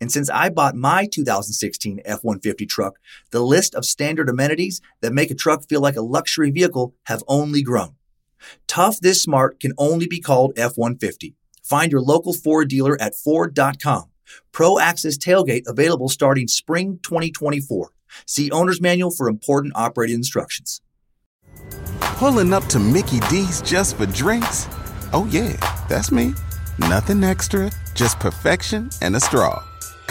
And since I bought my 2016 F-150 truck, the list of standard amenities that make a truck feel like a luxury vehicle have only grown. Tough This Smart can only be called F-150. Find your local Ford dealer at Ford.com. ProAxis tailgate available starting spring 2024. See owner's manual for important operating instructions. Pulling up to Mickey D's just for drinks? Oh yeah, that's me. Nothing extra, just perfection and a straw.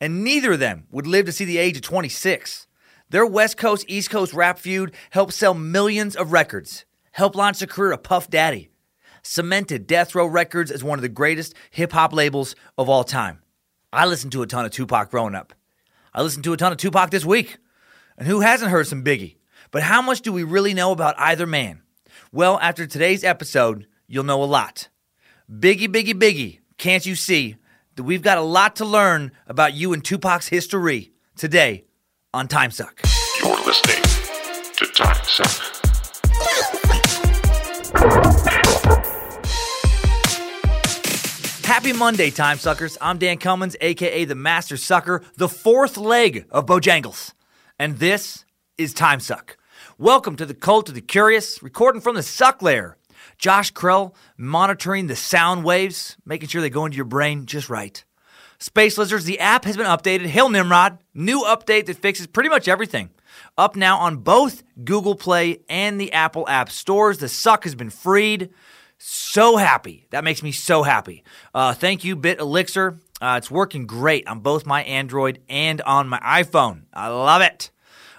And neither of them would live to see the age of 26. Their West Coast, East Coast rap feud helped sell millions of records. Helped launch the career of Puff Daddy. Cemented Death Row Records as one of the greatest hip-hop labels of all time. I listened to a ton of Tupac growing up. I listened to a ton of Tupac this week. And who hasn't heard some Biggie? But how much do we really know about either man? Well, after today's episode, you'll know a lot. Biggie, Biggie, Biggie, can't you see that we've got a lot to learn about you and Tupac's history today on TimeSuck. You're listening to TimeSuck. Happy Monday, Time Suckers. I'm Dan Cummins, a.k.a. the Master Sucker, the fourth leg of Bojangles. And this is TimeSuck. Welcome to the Cult of the Curious, recording from the Suck Lair. Josh Krell monitoring the sound waves, making sure they go into your brain just right. Space Lizards, the app has been updated. Hail Nimrod, new update that fixes pretty much everything. Up now on both Google Play and the Apple App Stores. The Suck has been freed. So happy. That makes me so happy. Thank you, Bit Elixir. It's working great on both my Android and on my iPhone. I love it.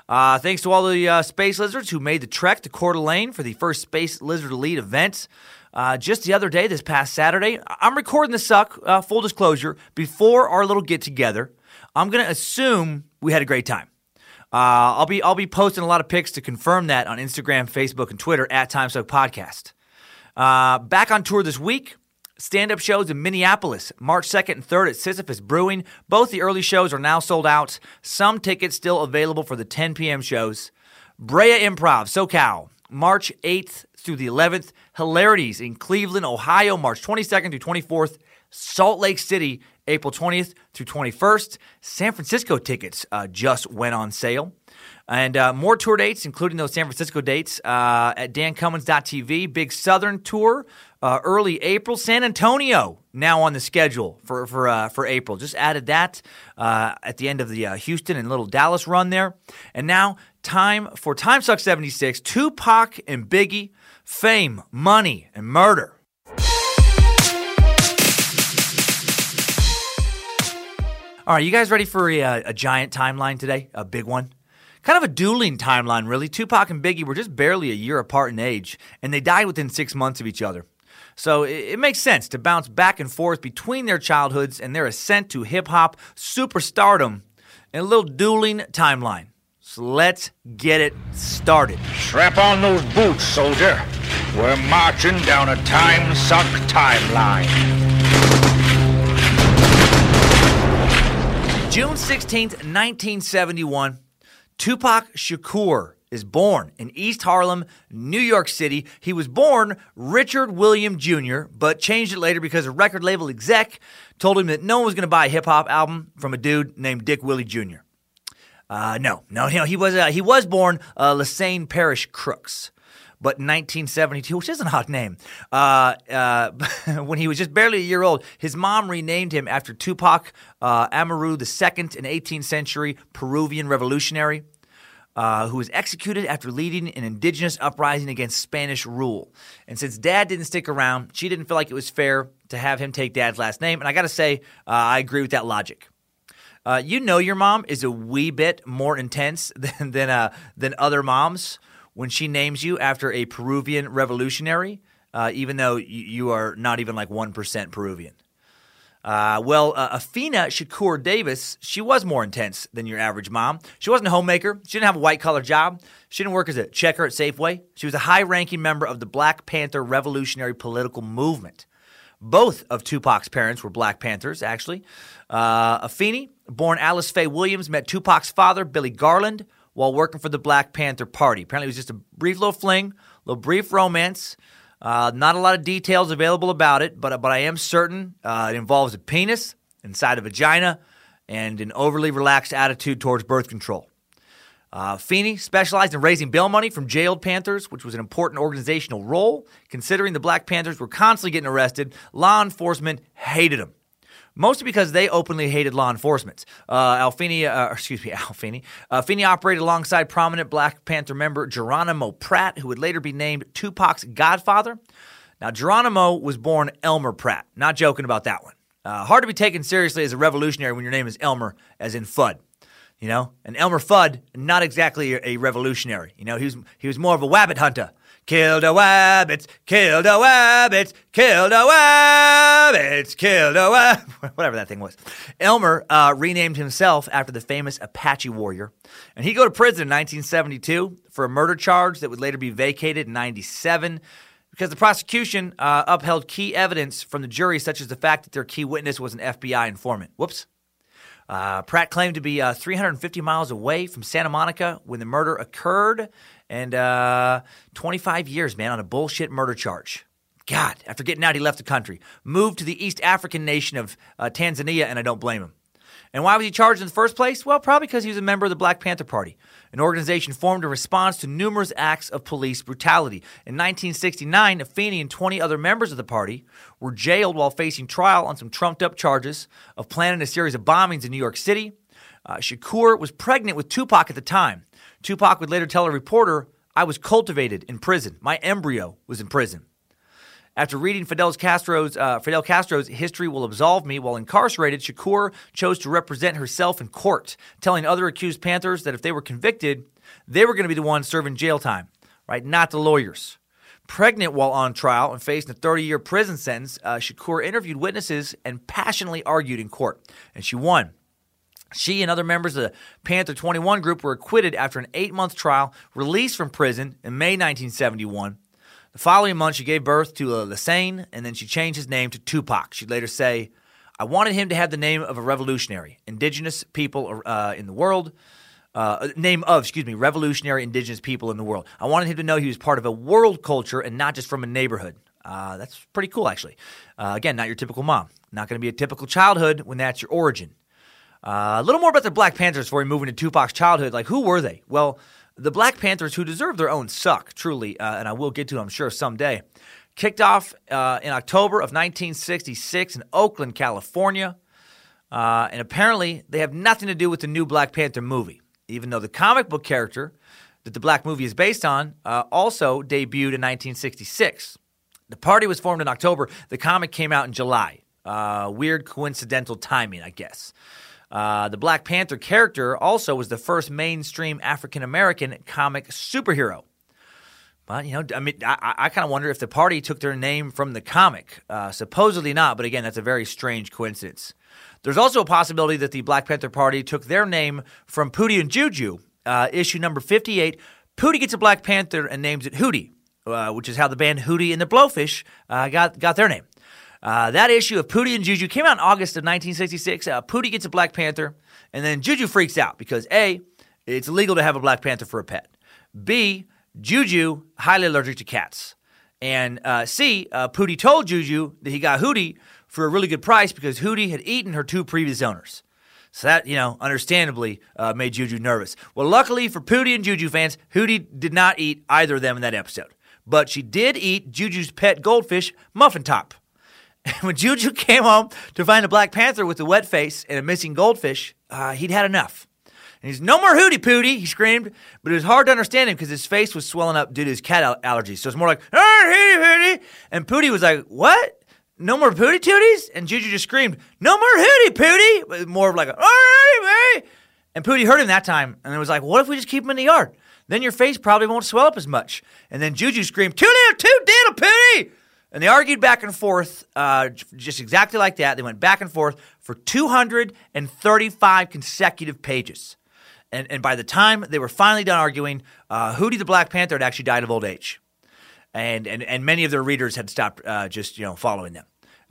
Thanks to all the Space Lizards who made the trek to Coeur d'Alene for the first Space Lizard Elite event just the other day, this past Saturday. I'm recording the Suck, full disclosure, before our little get-together. I'm going to assume we had a great time. I'll be posting a lot of pics to confirm that on Instagram, Facebook, and Twitter at TimeSuck Podcast. Back on tour this week. Stand-up shows in Minneapolis, March 2nd and 3rd at Sisyphus Brewing. Both the early shows are now sold out. Some tickets still available for the 10 p.m. shows. Brea Improv, SoCal, March 8th through the 11th. Hilarities in Cleveland, Ohio, March 22nd through 24th. Salt Lake City, April 20th through 21st. San Francisco tickets just went on sale. And more tour dates, including those San Francisco dates, at dancummins.tv. Big Southern Tour, early April. San Antonio now on the schedule for April. Just added that at the end of the Houston and little Dallas run there. And now time for TimeSuck 76, Tupac and Biggie, Fame, Money, and Murder. All right, you guys ready for a giant timeline today? A big one? Kind of a dueling timeline, really. Tupac and Biggie were just barely a year apart in age, and they died within 6 months of each other. So it makes sense to bounce back and forth between their childhoods and their ascent to hip-hop superstardom in a little dueling timeline. So let's get it started. Strap on those boots, soldier. We're marching down a time-suck timeline. June 16th, 1971. Tupac Shakur is born in East Harlem, New York City. He was born Richard William Jr., but changed it later because a record label exec told him that no one was going to buy a hip-hop album from a dude named Dick Willie Jr. He was born Lassane Parish Crooks. But in 1972, which is an odd name, when he was just barely a year old, his mom renamed him after Tupac Amaru II, an 18th century Peruvian revolutionary who was executed after leading an indigenous uprising against Spanish rule. And since Dad didn't stick around, she didn't feel like it was fair to have him take Dad's last name. And I got to say, I agree with that logic. You know your mom is a wee bit more intense than other moms when she names you after a Peruvian revolutionary, even though you are not even like 1% Peruvian. Afeni Shakur Davis, she was more intense than your average mom. She wasn't a homemaker. She didn't have a white-collar job. She didn't work as a checker at Safeway. She was a high-ranking member of the Black Panther Revolutionary Political Movement. Both of Tupac's parents were Black Panthers, actually. Afeni, born Alice Faye Williams, met Tupac's father, Billy Garland, while working for the Black Panther Party. Apparently it was just a brief little fling, a little brief romance. Not a lot of details available about it, but I am certain it involves a penis inside a vagina and an overly relaxed attitude towards birth control. Afeni specialized in raising bail money from jailed Panthers, which was an important organizational role, considering the Black Panthers were constantly getting arrested. Law enforcement hated them. Mostly because they openly hated law enforcement. Afeni operated alongside prominent Black Panther member Geronimo Pratt, who would later be named Tupac's godfather. Now, Geronimo was born Elmer Pratt. Not joking about that one. Hard to be taken seriously as a revolutionary when your name is Elmer, as in Fudd. You know, and Elmer Fudd, not exactly a revolutionary. You know, he was more of a wabbit hunter. Kill the wabbits, kill the wabbits, kill the wabbits, kill the wabbits. Whatever that thing was. Elmer renamed himself after the famous Apache warrior. And he'd go to prison in 1972 for a murder charge that would later be vacated in 1997 because the prosecution upheld key evidence from the jury, such as the fact that their key witness was an FBI informant. Whoops. Pratt claimed to be 350 miles away from Santa Monica when the murder occurred, and 25 years, man, on a bullshit murder charge. God, after getting out, he left the country, moved to the East African nation of Tanzania, and I don't blame him. And why was he charged in the first place? Well, probably because he was a member of the Black Panther Party, an organization formed in response to numerous acts of police brutality. In 1969, Afeni and 20 other members of the party were jailed while facing trial on some trumped-up charges of planning a series of bombings in New York City. Shakur was pregnant with Tupac at the time. Tupac would later tell a reporter, "I was cultivated in prison. My embryo was in prison." After reading Fidel Castro's History Will Absolve Me while incarcerated, Shakur chose to represent herself in court, telling other accused Panthers that if they were convicted, they were going to be the ones serving jail time, right? Not the lawyers. Pregnant while on trial and facing a 30-year prison sentence, Shakur interviewed witnesses and passionately argued in court, and she won. She and other members of the Panther 21 group were acquitted after an 8-month trial, released from prison in May 1971. The following month, she gave birth to Lassane, and then she changed his name to Tupac. She'd later say, "I wanted him to have the name of a revolutionary, indigenous people in the world. Revolutionary indigenous people in the world. I wanted him to know he was part of a world culture and not just from a neighborhood." That's pretty cool, actually. Again, not your typical mom. Not going to be a typical childhood when that's your origin. A little more about the Black Panthers before we move into Tupac's childhood. Like, who were they? Well, the Black Panthers, who deserve their own suck, truly, and I will get to, I'm sure, someday, kicked off in October of 1966 in Oakland, California, and apparently they have nothing to do with the new Black Panther movie, even though the comic book character that the Black movie is based on also debuted in 1966. The party was formed in October. The comic came out in July. Weird coincidental timing, I guess. The Black Panther character also was the first mainstream African-American comic superhero. But, you know, I mean, I kind of wonder if the party took their name from the comic. Supposedly not, but again, that's a very strange coincidence. There's also a possibility that the Black Panther Party took their name from Pootie and Juju, issue number 58. Pootie gets a Black Panther and names it Hootie, which is how the band Hootie and the Blowfish got their name. That issue of Pootie and Juju came out in August of 1966. Pootie gets a Black Panther, and then Juju freaks out because, A, it's illegal to have a Black Panther for a pet. B, Juju, highly allergic to cats. And C, Pootie told Juju that he got Hootie for a really good price because Hootie had eaten her two previous owners. So that, you know, understandably made Juju nervous. Well, luckily for Pootie and Juju fans, Hootie did not eat either of them in that episode. But she did eat Juju's pet goldfish, Muffin Top. And when Juju came home to find a Black Panther with a wet face and a missing goldfish, he'd had enough. And he's, "No more Hootie Pootie," he screamed. But it was hard to understand him because his face was swelling up due to his cat allergies. So it's more like, "Hootie Pootie." And Pootie was like, "What? No more Pootie Tooties?" And Juju just screamed, "No more Hootie Pootie." More of like a, "All right." And Pootie heard him that time. And it was like, what if we just keep him in the yard? Then your face probably won't swell up as much. And then Juju screamed, "Too little, too diddle, Pootie." And they argued back and forth, just exactly like that. They went back and forth for 235 consecutive pages. And by the time they were finally done arguing, Hootie the Black Panther had actually died of old age. And many of their readers had stopped just, you know, following them.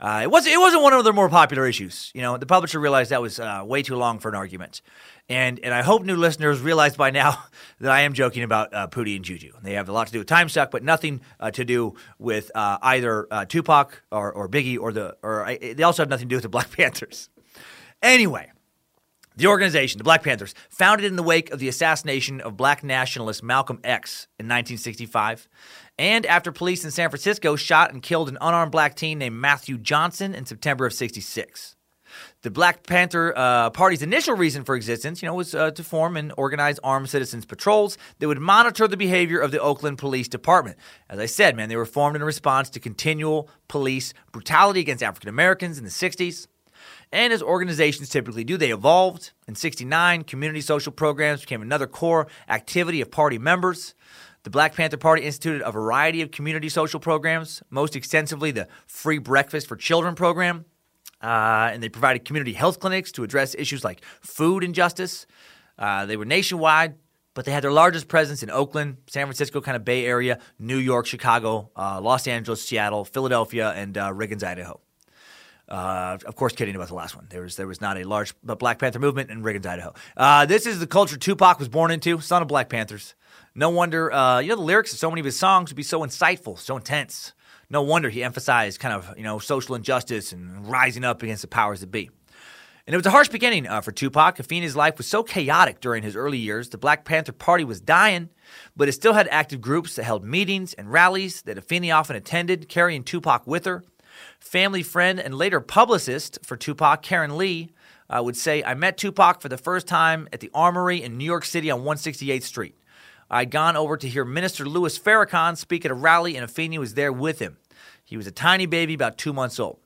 It wasn't one of their more popular issues. You know, the publisher realized that was way too long for an argument. And I hope new listeners realize by now that I am joking about Pootie and Juju. They have a lot to do with Time Suck, but nothing to do with either Tupac or Biggie or they also have nothing to do with the Black Panthers. Anyway, the organization, the Black Panthers, founded in the wake of the assassination of black nationalist Malcolm X in 1965, and after police in San Francisco shot and killed an unarmed black teen named Matthew Johnson in September of '66. The Black Panther Party's initial reason for existence, you know, was to form and organize armed citizens patrols that would monitor the behavior of the Oakland Police Department. As I said, man, they were formed in response to continual police brutality against African Americans in the '60s. And as organizations typically do, they evolved. In '69, community social programs became another core activity of party members. The Black Panther Party instituted a variety of community social programs, most extensively the Free Breakfast for Children program. And they provided community health clinics to address issues like food injustice. They were nationwide, but they had their largest presence in Oakland, San Francisco, kind of Bay Area, New York, Chicago, Los Angeles, Seattle, Philadelphia, and Riggins, Idaho. Of course, kidding about the last one. There was not a large Black Panther movement in Riggins, Idaho. This is the culture Tupac was born into, son of Black Panthers. No wonder, you know, the lyrics of so many of his songs would be so insightful, so intense. No wonder he emphasized kind of, you know, social injustice and rising up against the powers that be. And it was a harsh beginning for Tupac. Afeni's life was so chaotic during his early years. The Black Panther Party was dying, but it still had active groups that held meetings and rallies that Afeni often attended, carrying Tupac with her. Family friend and later publicist for Tupac, Karen Lee, would say, "I met Tupac for the first time at the Armory in New York City on 168th Street. I'd gone over to hear Minister Louis Farrakhan speak at a rally, and Afeni was there with him. He was a tiny baby, about 2 months old.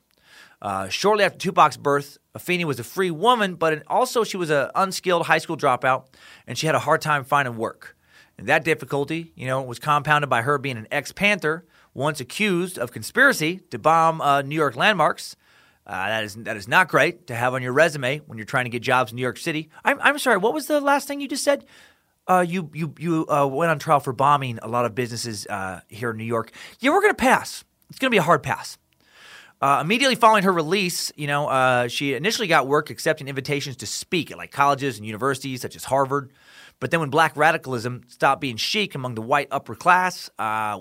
Shortly after Tupac's birth, Afeni was a free woman, but also she was an unskilled high school dropout, and she had a hard time finding work. And that difficulty, you know, was compounded by her being an ex-Panther, once accused of conspiracy to bomb New York landmarks. That is not great to have on your resume when you're trying to get jobs in New York City. I'm sorry, what was the last thing you just said? You went on trial for bombing a lot of businesses here in New York. Yeah, we're going to pass. It's going to be a hard pass." Immediately following her release, you know, she initially got work accepting invitations to speak at like colleges and universities such as Harvard. But then when black radicalism stopped being chic among the white upper class,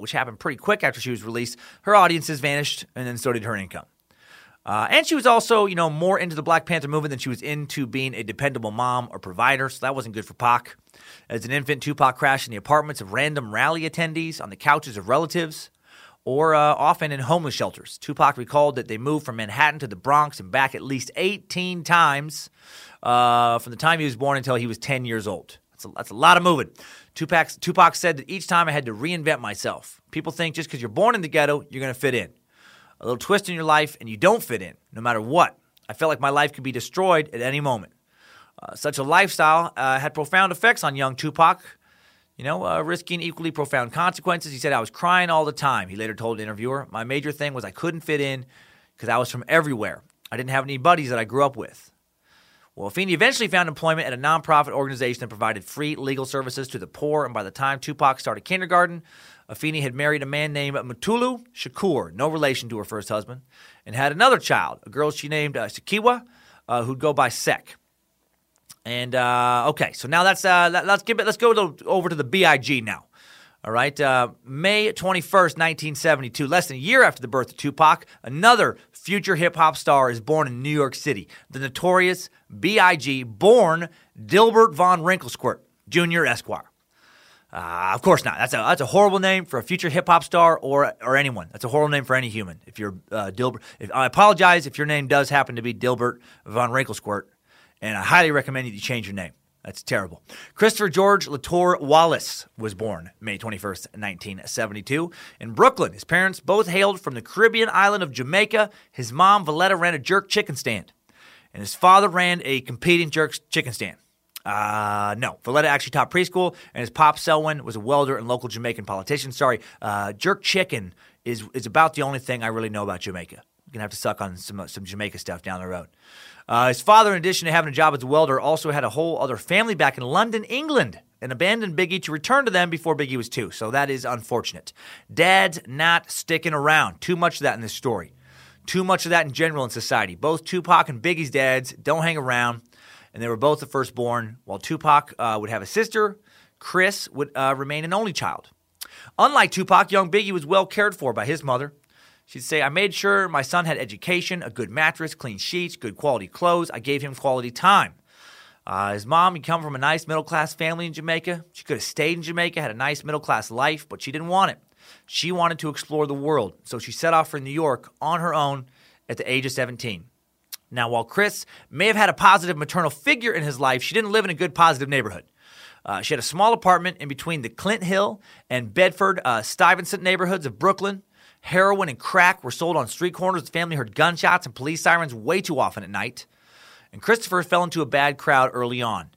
which happened pretty quick after she was released, her audiences vanished, and then so did her income. And she was also, you know, more into the Black Panther movement than she was into being a dependable mom or provider, so that wasn't good for Pac. As an infant, Tupac crashed in the apartments of random rally attendees, on the couches of relatives, or often in homeless shelters. Tupac recalled that they moved from Manhattan to the Bronx and back at least 18 times from the time he was born until he was 10 years old. That's a lot of moving. Tupac said that each time I had to reinvent myself. People think just because you're born in the ghetto, you're going to fit in. A little twist in your life and you don't fit in, no matter what. I felt like my life could be destroyed at any moment. Such a lifestyle had profound effects on young Tupac, you know, risking equally profound consequences. He said, I was crying all the time, he later told an interviewer. My major thing was I couldn't fit in because I was from everywhere. I didn't have any buddies that I grew up with. Well, Afeni eventually found employment at a nonprofit organization that provided free legal services to the poor, and by the time Tupac started kindergarten, Afeni had married a man named Mutulu Shakur, no relation to her first husband, and had another child, a girl she named Shakiwa, who'd go by Sek. And okay, so now let's go over to the B.I.G. now. All right, May 21st, 1972, less than a year after the birth of Tupac, another future hip-hop star is born in New York City, the notorious B.I.G., born Dilbert Von Rinklesquirt, Jr. Esquire. Of course not. That's a horrible name for a future hip-hop star or anyone. That's a horrible name for any human. If you're Dilbert, I apologize if your name does happen to be Dilbert Von Rinklesquirt, and I highly recommend you change your name. That's terrible. Christopher George Latour Wallace was born May 21st, 1972, in Brooklyn. His parents both hailed from the Caribbean island of Jamaica. His mom, Voletta, ran a jerk chicken stand, and his father ran a competing jerk chicken stand. No, Voletta actually taught preschool, and his pop, Selwyn, was a welder and local Jamaican politician. Sorry, jerk chicken is about the only thing I really know about Jamaica. You're going to have to suck on some Jamaica stuff down the road. His father, in addition to having a job as a welder, also had a whole other family back in London, England, and abandoned Biggie to return to them before Biggie was 2. So that is unfortunate. Dad's not sticking around. Too much of that in this story. Too much of that in general in society. Both Tupac and Biggie's dads don't hang around, and they were both the firstborn, while Tupac would have a sister. Chris would remain an only child. Unlike Tupac, young Biggie was well cared for by his mother. She'd say, I made sure my son had education, a good mattress, clean sheets, good quality clothes. I gave him quality time. His mom had come from a nice middle-class family in Jamaica. She could have stayed in Jamaica, had a nice middle-class life, but she didn't want it. She wanted to explore the world, so she set off for New York on her own at the age of 17. Now, while Chris may have had a positive maternal figure in his life, she didn't live in a good positive neighborhood. She had a small apartment in between the Clint Hill and Bedford Stuyvesant neighborhoods of Brooklyn. Heroin and crack were sold on street corners. The family heard gunshots and police sirens way too often at night. And Christopher fell into a bad crowd early on.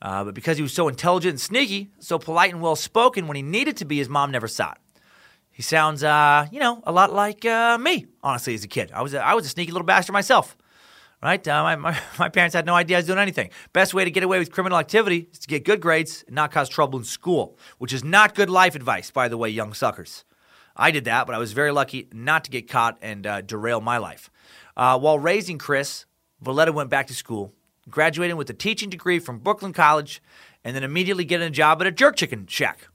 But because he was so intelligent and sneaky, so polite and well-spoken when he needed to be, his mom never saw it. He sounds, a lot like me, honestly, as a kid. I was a sneaky little bastard myself, right? My parents had no idea I was doing anything. Best way to get away with criminal activity is to get good grades and not cause trouble in school, which is not good life advice, by the way, young suckers. I did that, but I was very lucky not to get caught and derail my life. While raising Chris, Voletta went back to school, graduating with a teaching degree from Brooklyn College, and then immediately getting a job at a jerk chicken shack.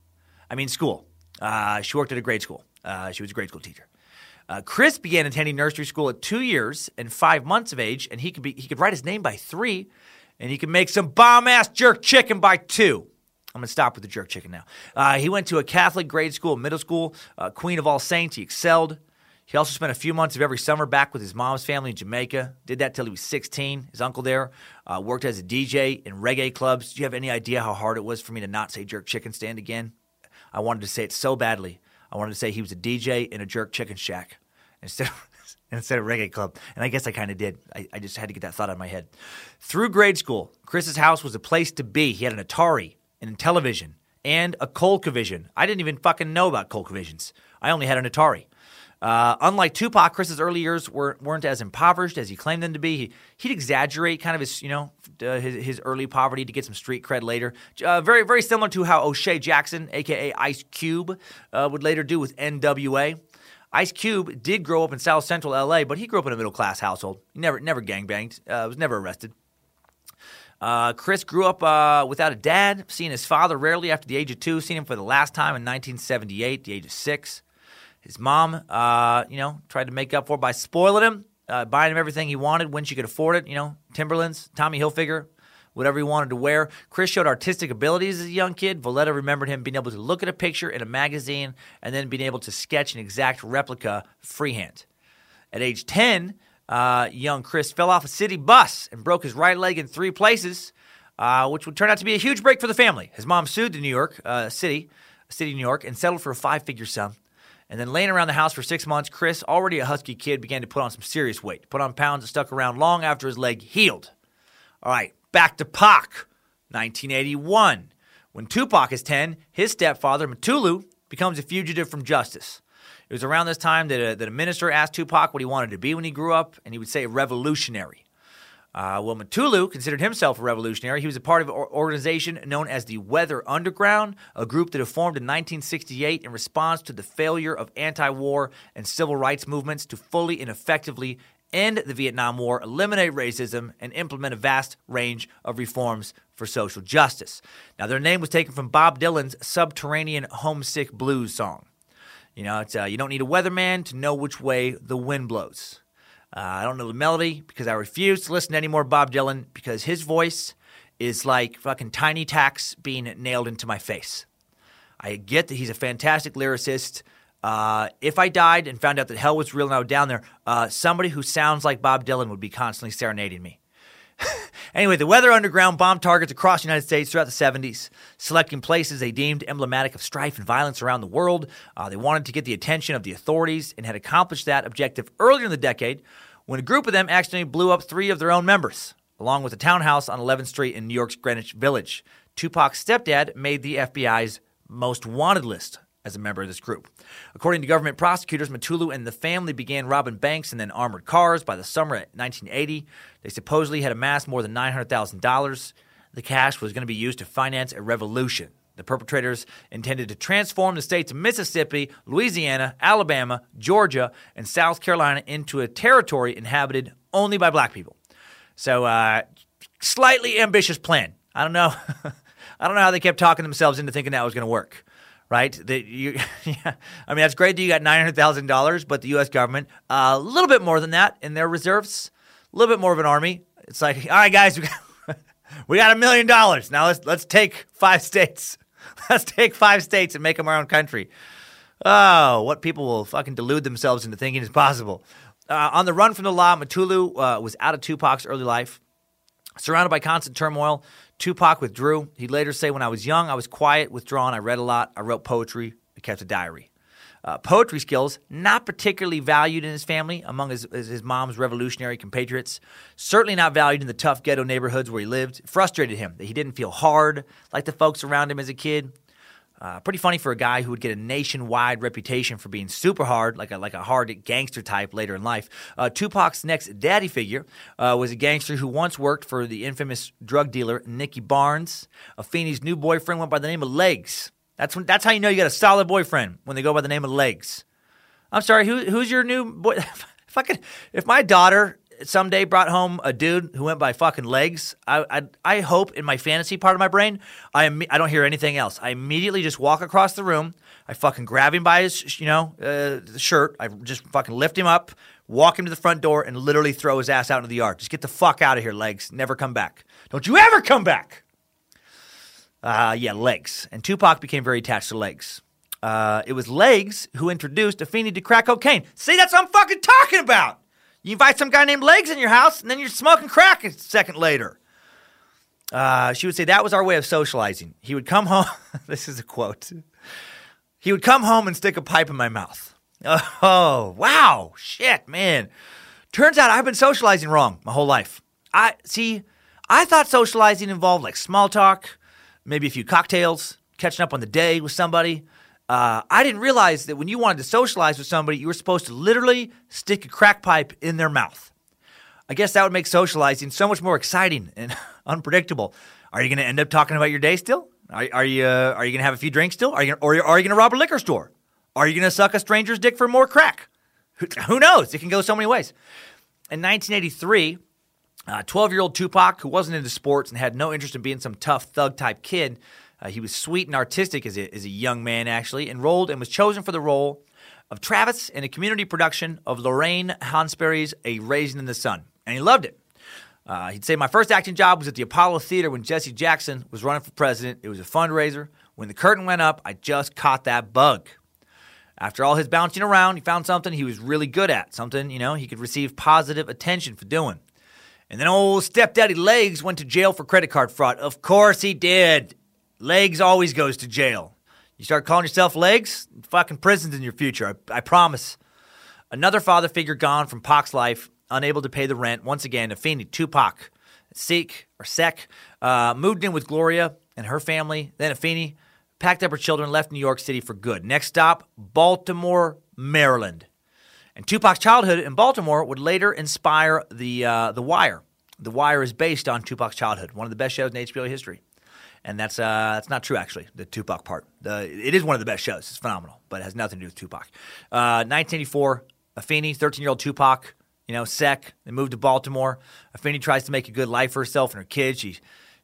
I mean school. She worked at a grade school. She was a grade school teacher. Chris began attending nursery school at 2 years and 5 months of age, and he could write his name by 3, and he could make some bomb-ass jerk chicken by 2. I'm going to stop with the jerk chicken now. He went to a Catholic grade school, middle school, Queen of All Saints. He excelled. He also spent a few months of every summer back with his mom's family in Jamaica. Did that till he was 16. His uncle there worked as a DJ in reggae clubs. Do you have any idea how hard it was for me to not say jerk chicken stand again? I wanted to say it so badly. I wanted to say he was a DJ in a jerk chicken shack instead of reggae club. And I guess I kind of did. I just had to get that thought out of my head. Through grade school, Chris's house was a place to be. He had an Atari and television, and a Colcavision. I didn't even fucking know about Colcavisions. I only had an Atari. Unlike Tupac, Chris's early years weren't as impoverished as he claimed them to be. He'd exaggerate kind of his early poverty to get some street cred later. Very, very similar to how O'Shea Jackson, a.k.a. Ice Cube, would later do with NWA. Ice Cube did grow up in South Central L.A., but he grew up in a middle-class household. He never gangbanged. Was never arrested. Chris grew up without a dad, seeing his father rarely after the age of 2, seeing him for the last time in 1978, the age of 6. His mom, tried to make up for it by spoiling him, buying him everything he wanted when she could afford it, Timberlands, Tommy Hilfiger, whatever he wanted to wear. Chris showed artistic abilities as a young kid. Voletta remembered him being able to look at a picture in a magazine and then being able to sketch an exact replica freehand. At age 10... young Chris fell off a city bus and broke his right leg in 3 places, which would turn out to be a huge break for the family. His mom sued the New York city of New York, and settled for a 5-figure sum. And then laying around the house for 6 months, Chris, already a husky kid, began to put on some serious weight, put on pounds that stuck around long after his leg healed. All right, back to Pac, 1981. When Tupac is 10, his stepfather, Mutulu, becomes a fugitive from justice. It was around this time that a minister asked Tupac what he wanted to be when he grew up, and he would say revolutionary. Well, Mutulu considered himself a revolutionary. He was a part of an organization known as the Weather Underground, a group that had formed in 1968 in response to the failure of anti-war and civil rights movements to fully and effectively end the Vietnam War, eliminate racism, and implement a vast range of reforms for social justice. Now, their name was taken from Bob Dylan's Subterranean Homesick Blues song. You know, it's, you don't need a weatherman to know which way the wind blows. I don't know the melody because I refuse to listen to any more Bob Dylan because his voice is like fucking tiny tacks being nailed into my face. I get that he's a fantastic lyricist. If I died and found out that hell was real and I was down there, somebody who sounds like Bob Dylan would be constantly serenading me. Anyway, the Weather Underground bombed targets across the United States throughout the 70s, selecting places they deemed emblematic of strife and violence around the world. They wanted to get the attention of the authorities and had accomplished that objective earlier in the decade when a group of them accidentally blew up 3 of their own members, along with a townhouse on 11th Street in New York's Greenwich Village. Tupac's stepdad made the FBI's most wanted list as a member of this group. According to government prosecutors, Mutulu and the family began robbing banks and then armored cars. By the summer of 1980, they supposedly had amassed more than $900,000. The cash was going to be used to finance a revolution. The perpetrators intended to transform the states of Mississippi, Louisiana, Alabama, Georgia, and South Carolina into a territory inhabited only by black people. So, slightly ambitious plan. I don't know. I don't know how they kept talking themselves into thinking that was going to work. Right? I mean, that's great that you got $900,000, but the U.S. government, a little bit more than that in their reserves, a little bit more of an army. It's like, all right, guys, we got $1 million. Now let's take 5 states. Let's take 5 states and make them our own country. Oh, what people will fucking delude themselves into thinking is possible. On the run from the law, Mutulu was out of Tupac's early life. Surrounded by constant turmoil, Tupac withdrew. He'd later say, when I was young, I was quiet, withdrawn. I read a lot. I wrote poetry. I kept a diary. Poetry skills, not particularly valued in his family, among his mom's revolutionary compatriots. Certainly not valued in the tough ghetto neighborhoods where he lived. It frustrated him that he didn't feel hard like the folks around him as a kid. Pretty funny for a guy who would get a nationwide reputation for being super hard, like a hard gangster type later in life. Tupac's next daddy figure was a gangster who once worked for the infamous drug dealer Nicky Barnes. Afeni's new boyfriend went by the name of Legs. That's how you know you got a solid boyfriend, when they go by the name of Legs. I'm sorry, who's your new boy? If my daughter someday brought home a dude who went by fucking Legs, I hope in my fantasy part of my brain, I don't hear anything else. I immediately just walk across the room. I fucking grab him by his, shirt. I just fucking lift him up, walk him to the front door, and literally throw his ass out into the yard. Just get the fuck out of here, Legs. Never come back. Don't you ever come back. Legs. And Tupac became very attached to Legs. It was Legs who introduced Afeni to crack cocaine. See, that's what I'm fucking talking about. You invite some guy named Legs in your house, and then you're smoking crack a second later. She would say, that was our way of socializing. He would come home. This is a quote. He would come home and stick a pipe in my mouth. Oh, wow. Shit, man. Turns out I've been socializing wrong my whole life. I thought socializing involved like small talk, maybe a few cocktails, catching up on the day with somebody. I didn't realize that when you wanted to socialize with somebody, you were supposed to literally stick a crack pipe in their mouth. I guess that would make socializing so much more exciting and unpredictable. Are you going to end up talking about your day still? Are you going to have a few drinks still? Are you going to rob a liquor store? Are you going to suck a stranger's dick for more crack? Who knows? It can go so many ways. In 1983, 12-year-old Tupac, who wasn't into sports and had no interest in being some tough thug-type kid, he was sweet and artistic as a young man, actually, enrolled and was chosen for the role of Travis in a community production of Lorraine Hansberry's A Raisin in the Sun, and he loved it. He'd say, my first acting job was at the Apollo Theater when Jesse Jackson was running for president. It was a fundraiser. When the curtain went up, I just caught that bug. After all his bouncing around, he found something he was really good at, something, he could receive positive attention for doing. And then old stepdaddy Legs went to jail for credit card fraud. Of course he did. Legs always goes to jail. You start calling yourself Legs, fucking prison's in your future, I promise. Another father figure gone from Pac's life, unable to pay the rent. Once again, Afeni, Tupac, moved in with Gloria and her family. Then Afeni packed up her children, left New York City for good. Next stop, Baltimore, Maryland. And Tupac's childhood in Baltimore would later inspire The Wire. The Wire is based on Tupac's childhood, one of the best shows in HBO history. And that's not true, actually, the Tupac part. It is one of the best shows. It's phenomenal, but it has nothing to do with Tupac. 1984, Afeni, 13-year-old Tupac, You know, SEC. They moved to Baltimore. Afeni tries to make a good life for herself and her kids.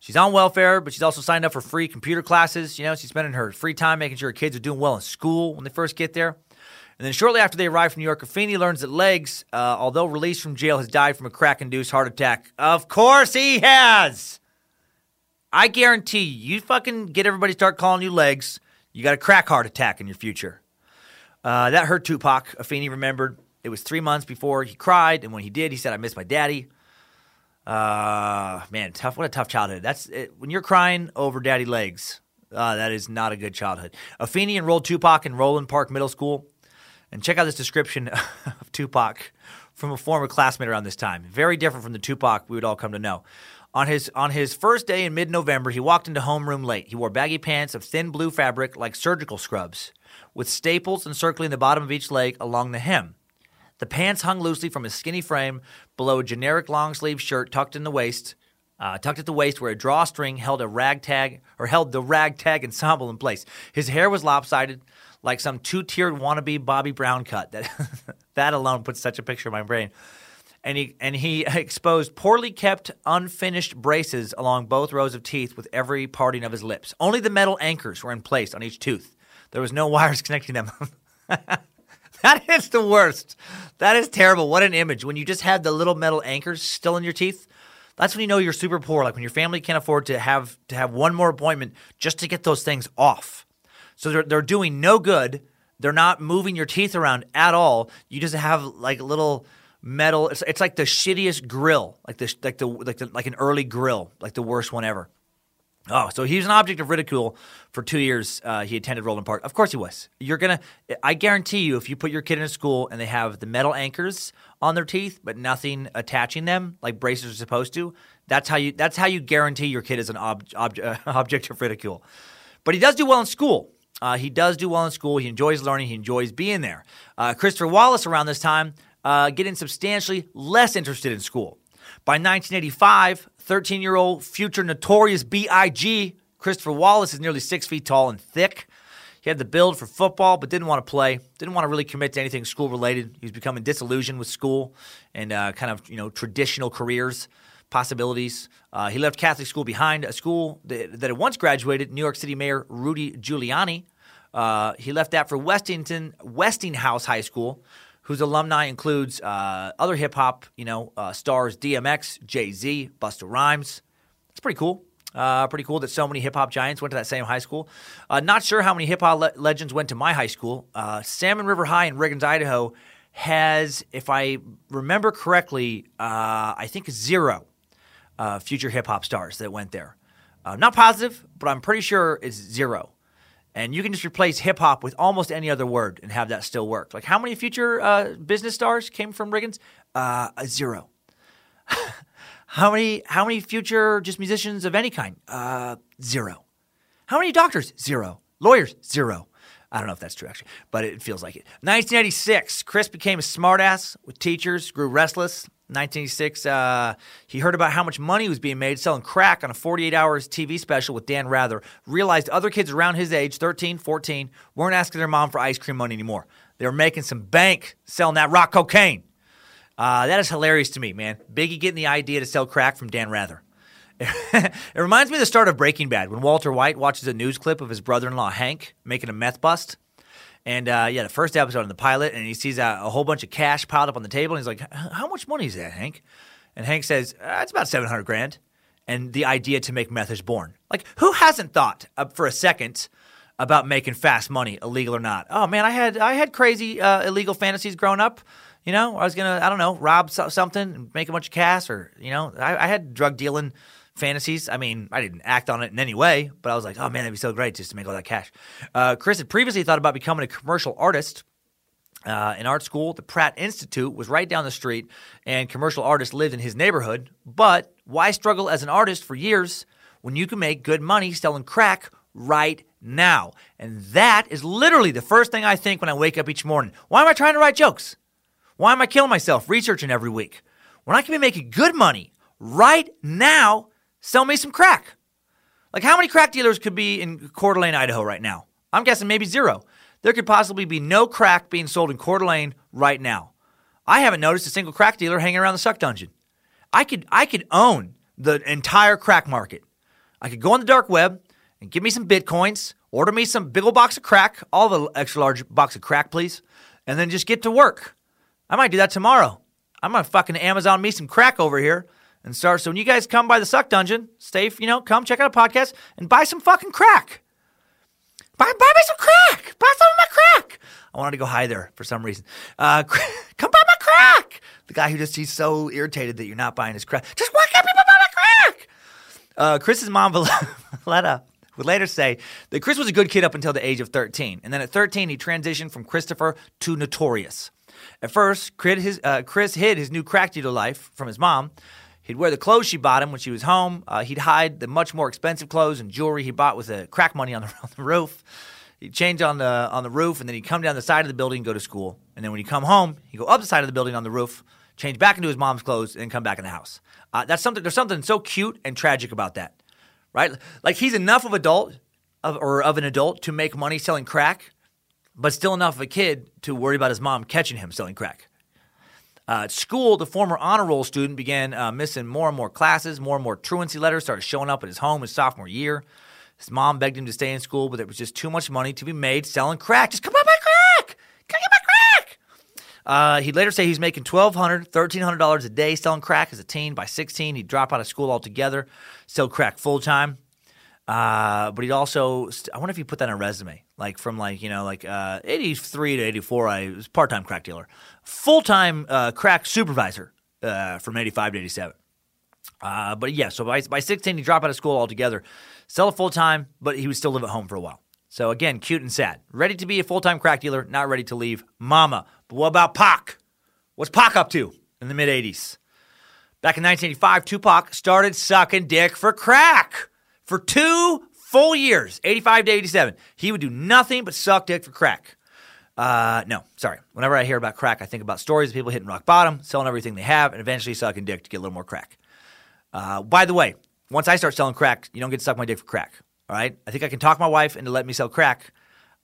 She's on welfare, but she's also signed up for free computer classes. You know, she's spending her free time making sure her kids are doing well in school when they first get there. And then shortly after they arrive from New York, Afeni learns that Legs, although released from jail, has died from a crack-induced heart attack. Of course he has! I guarantee you, fucking get everybody to start calling you Legs, you got a crack heart attack in your future. That hurt Tupac. Afeni remembered it was 3 months before he cried, and when he did, he said, "I miss my daddy." Man, tough. What a tough childhood. That's it. When you're crying over Daddy Legs, that is not a good childhood. Afeni enrolled Tupac in Roland Park Middle School. And check out this description of Tupac from a former classmate around this time. Very different from the Tupac we would all come to know. On his first day in mid-November, he walked into homeroom late. He wore baggy pants of thin blue fabric like surgical scrubs, with staples encircling the bottom of each leg along the hem. The pants hung loosely from his skinny frame below a generic long-sleeve shirt tucked at the waist, where a drawstring held the ragtag ensemble in place. His hair was lopsided, like some two-tiered wannabe Bobby Brown cut. That alone puts such a picture in my brain. And he exposed poorly kept, unfinished braces along both rows of teeth, with every parting of his lips. Only the metal anchors were in place on each tooth. There was no wires connecting them. That is the worst. That is terrible. What an image. When you just have the little metal anchors still in your teeth, that's when you know you're super poor, like when your family can't afford to have one more appointment just to get those things off. So they're doing no good. They're not moving your teeth around at all. You just have like little metal. It's like the shittiest grill, like an early grill, like the worst one ever. Oh, so he was an object of ridicule for 2 years. He attended Roland Park. Of course he was. I guarantee you, if you put your kid in a school and they have the metal anchors on their teeth, but nothing attaching them, like braces are supposed to, that's how you guarantee your kid is an object of ridicule. But he does do well in school. He enjoys learning. He enjoys being there. Christopher Wallace, around this time, getting substantially less interested in school. By 1985, 13-year-old future notorious B.I.G. Christopher Wallace is nearly 6 feet tall and thick. He had the build for football, but didn't want to play. Didn't want to really commit to anything school-related. He was becoming disillusioned with school and traditional careers, possibilities. He left Catholic school behind, a school that had once graduated New York City Mayor Rudy Giuliani. He left that for Westinghouse High School, whose alumni includes other hip-hop, stars DMX, Jay-Z, Busta Rhymes. It's pretty cool. Pretty cool that so many hip-hop giants went to that same high school. Not sure how many hip-hop legends went to my high school. Salmon River High in Riggins, Idaho has, if I remember correctly, I think zero future hip-hop stars that went there. Not positive, but I'm pretty sure it's zero. And you can just replace hip-hop with almost any other word and have that still work. Like, how many future business stars came from Riggins? Zero. How many future just musicians of any kind? Zero. How many doctors? Zero. Lawyers? Zero. I don't know if that's true, actually, but it feels like it. 1986, Chris became a smartass with teachers, grew restless. 1986, he heard about how much money was being made selling crack on a 48 hours TV special with Dan Rather, realized other kids around his age, 13, 14, weren't asking their mom for ice cream money anymore. They were making some bank selling that rock cocaine. That is hilarious to me, man. Biggie getting the idea to sell crack from Dan Rather. It reminds me of the start of Breaking Bad when Walter White watches a news clip of his brother-in-law Hank making a meth bust. And, the first episode in the pilot, and he sees a whole bunch of cash piled up on the table, and he's like, "How much money is that, Hank?" And Hank says, "It's about $700,000. And the idea to make meth is born. Like, who hasn't thought for a second about making fast money, illegal or not? Oh, man, I had crazy illegal fantasies growing up. You know, I was going to, I don't know, rob something and make a bunch of cash, or, you know, I had drug dealing fantasies. I mean, I didn't act on it in any way, but I was like, oh, man, that'd be so great just to make all that cash." Chris had previously thought about becoming a commercial artist in art school. The Pratt Institute was right down the street, and commercial artists lived in his neighborhood. But why struggle as an artist for years when you can make good money selling crack right now? And that is literally the first thing I think when I wake up each morning. Why am I trying to write jokes? Why am I killing myself researching every week when I can be making good money right now? Sell me some crack. Like, how many crack dealers could be in Coeur d'Alene, Idaho right now? I'm guessing maybe zero. There could possibly be no crack being sold in Coeur d'Alene right now. I haven't noticed a single crack dealer hanging around the Suck Dungeon. I could own the entire crack market. I could go on the dark web and give me some bitcoins, order me some big old box of crack, all the extra large box of crack, please, and then just get to work. I might do that tomorrow. I'm going to fucking Amazon me some crack over here and start. So when you guys come by the Suck Dungeon, stay, you know, come check out a podcast and buy some fucking crack. Buy me some crack. Buy some of my crack. I wanted to go high there for some reason. Come buy my crack. The guy who just, he's so irritated that you're not buying his crack. Just walk up and buy my crack. Chris's mom, Voletta, would later say that Chris was a good kid up until the age of 13. And then at 13, he transitioned from Christopher to Notorious. At first, Chris hid his new crack dealer life from his mom. He'd wear the clothes she bought him when she was home. He'd hide the much more expensive clothes and jewelry he bought with the crack money on the roof. He'd change on the roof, and then he'd come down the side of the building and go to school. And then when he'd come home, he'd go up the side of the building on the roof, change back into his mom's clothes, and then come back in the house. There's something so cute and tragic about that, right? Like he's enough of an adult to make money selling crack, but still enough of a kid to worry about his mom catching him selling crack. At school, the former honor roll student began missing more and more classes. More and more truancy letters started showing up at his home his sophomore year. His mom begged him to stay in school, but there was just too much money to be made selling crack. Just come buy my crack! Come get my crack! He'd later say he was making $1,200, $1,300 a day selling crack as a teen. By 16, he'd drop out of school altogether, sell crack full-time. But he'd also I wonder if he put that on a resume, like from 83 to 84, I was part-time crack dealer, full-time crack supervisor from 85 to 87. But yeah, so by 16 he dropped out of school altogether, sell it full-time, but he would still live at home for a while. So again, cute and sad. Ready to be a full-time crack dealer, not ready to leave mama. But what about Pac? What's Pac up to in the mid-'80s? Back in 1985, Tupac started sucking dick for crack. For 2 full years, 85 to 87, he would do nothing but suck dick for crack. Whenever I hear about crack, I think about stories of people hitting rock bottom, selling everything they have, and eventually sucking dick to get a little more crack. By the way, once I start selling crack, you don't get to suck my dick for crack, all right? I think I can talk my wife into letting me sell crack.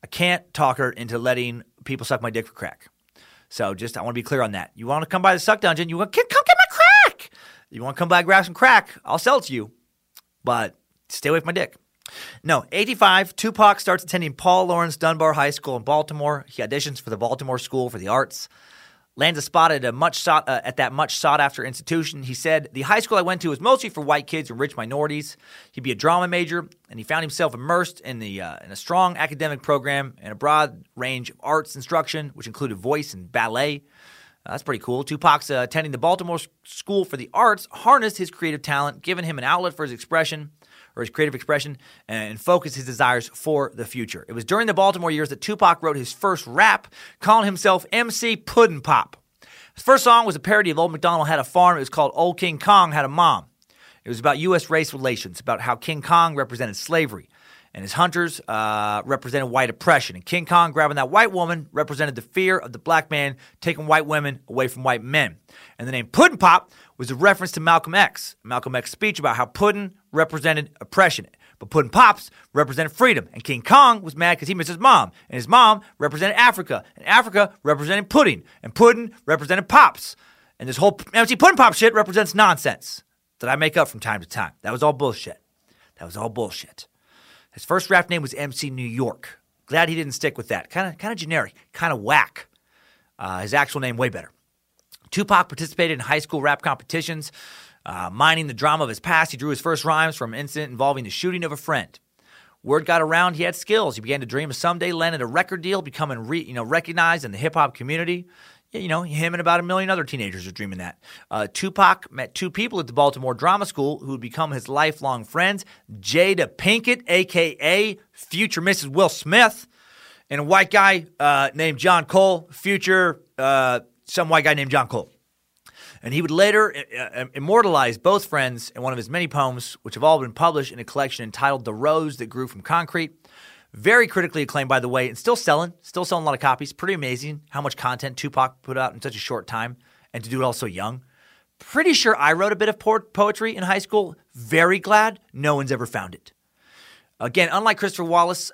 I can't talk her into letting people suck my dick for crack. So just, I want to be clear on that. You want to come by the Suck Dungeon, you want to come get my crack. You want to come by and grab some crack, I'll sell it to you. But stay away from my dick. No, 85, Tupac starts attending Paul Laurence Dunbar High School in Baltimore. He auditions for the Baltimore School for the Arts. Lands a spot at that much sought-after institution. He said, the high school I went to was mostly for white kids and rich minorities. He'd be a drama major, and he found himself immersed in a strong academic program and a broad range of arts instruction, which included voice and ballet. That's pretty cool. Tupac's attending the Baltimore School for the Arts harnessed his creative talent, giving him an outlet for his expression. And focus his desires for the future. It was during the Baltimore years that Tupac wrote his first rap, calling himself MC Puddin' Pop. His first song was a parody of Old MacDonald Had a Farm. It was called Old King Kong Had a Mom. It was about U.S. race relations, about how King Kong represented slavery, and his hunters represented white oppression. And King Kong grabbing that white woman represented the fear of the black man taking white women away from white men. And the name Puddin' Pop was a reference to Malcolm X. Malcolm X's speech about how Puddin' represented oppression, but Puddin' Pops represented freedom. And King Kong was mad because he missed his mom. And his mom represented Africa. And Africa represented Puddin'. And Puddin' represented Pops. And this whole MC Puddin' Pop shit represents nonsense that I make up from time to time. That was all bullshit. His first rap name was MC New York. Glad he didn't stick with that. Kind of generic. Kind of whack. His actual name, way better. Tupac participated in high school rap competitions. Mining the drama of his past, he drew his first rhymes from an incident involving the shooting of a friend. Word got around he had skills. He began to dream of someday landing a record deal, becoming recognized in the hip-hop community. You know, him and about 1 million other teenagers are dreaming that. Tupac met 2 people at the Baltimore Drama School who would become his lifelong friends, Jada Pinkett, a.k.a. future Mrs. Will Smith, and a white guy named John Cole, some white guy named John Cole. And he would later immortalize both friends in one of his many poems, which have all been published in a collection entitled The Rose That Grew From Concrete. Very critically acclaimed, by the way, and still selling a lot of copies. Pretty amazing how much content Tupac put out in such a short time, and to do it all so young. Pretty sure I wrote a bit of poetry in high school. Very glad no one's ever found it. Again, unlike Christopher Wallace,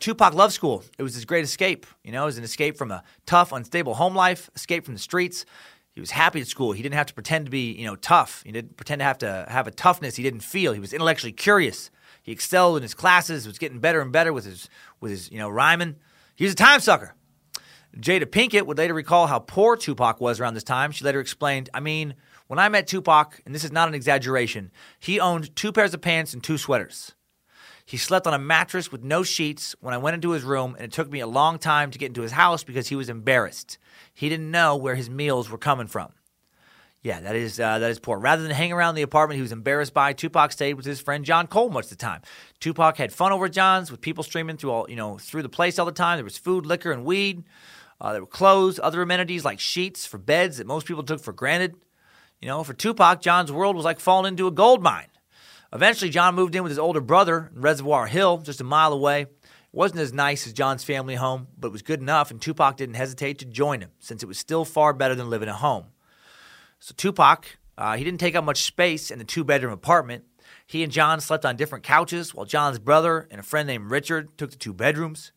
Tupac loved school. It was his great escape. You know, it was an escape from a tough, unstable home life, escape from the streets. He was happy at school. He didn't have to pretend to be, you know, tough. He didn't pretend to have a toughness he didn't feel. He was intellectually curious. He excelled in his classes, was getting better and better with his you know, rhyming. He was a time sucker. Jada Pinkett would later recall how poor Tupac was around this time. She later explained, I mean, when I met Tupac, and this is not an exaggeration, he owned 2 pairs of pants and 2 sweaters. He slept on a mattress with no sheets when I went into his room, and it took me a long time to get into his house because he was embarrassed. He didn't know where his meals were coming from. Yeah, that is poor. Rather than hang around the apartment he was embarrassed by, Tupac stayed with his friend John Cole much of the time. Tupac had fun over at John's with people streaming through the place all the time. There was food, liquor, and weed. There were clothes, other amenities like sheets for beds that most people took for granted. You know, for Tupac, John's world was like falling into a gold mine. Eventually, John moved in with his older brother in Reservoir Hill, just a mile away. It wasn't as nice as John's family home, but it was good enough, and Tupac didn't hesitate to join him, since it was still far better than living at home. So Tupac, he didn't take up much space in the 2-bedroom apartment. He and John slept on different couches, while John's brother and a friend named Richard took the 2 bedrooms.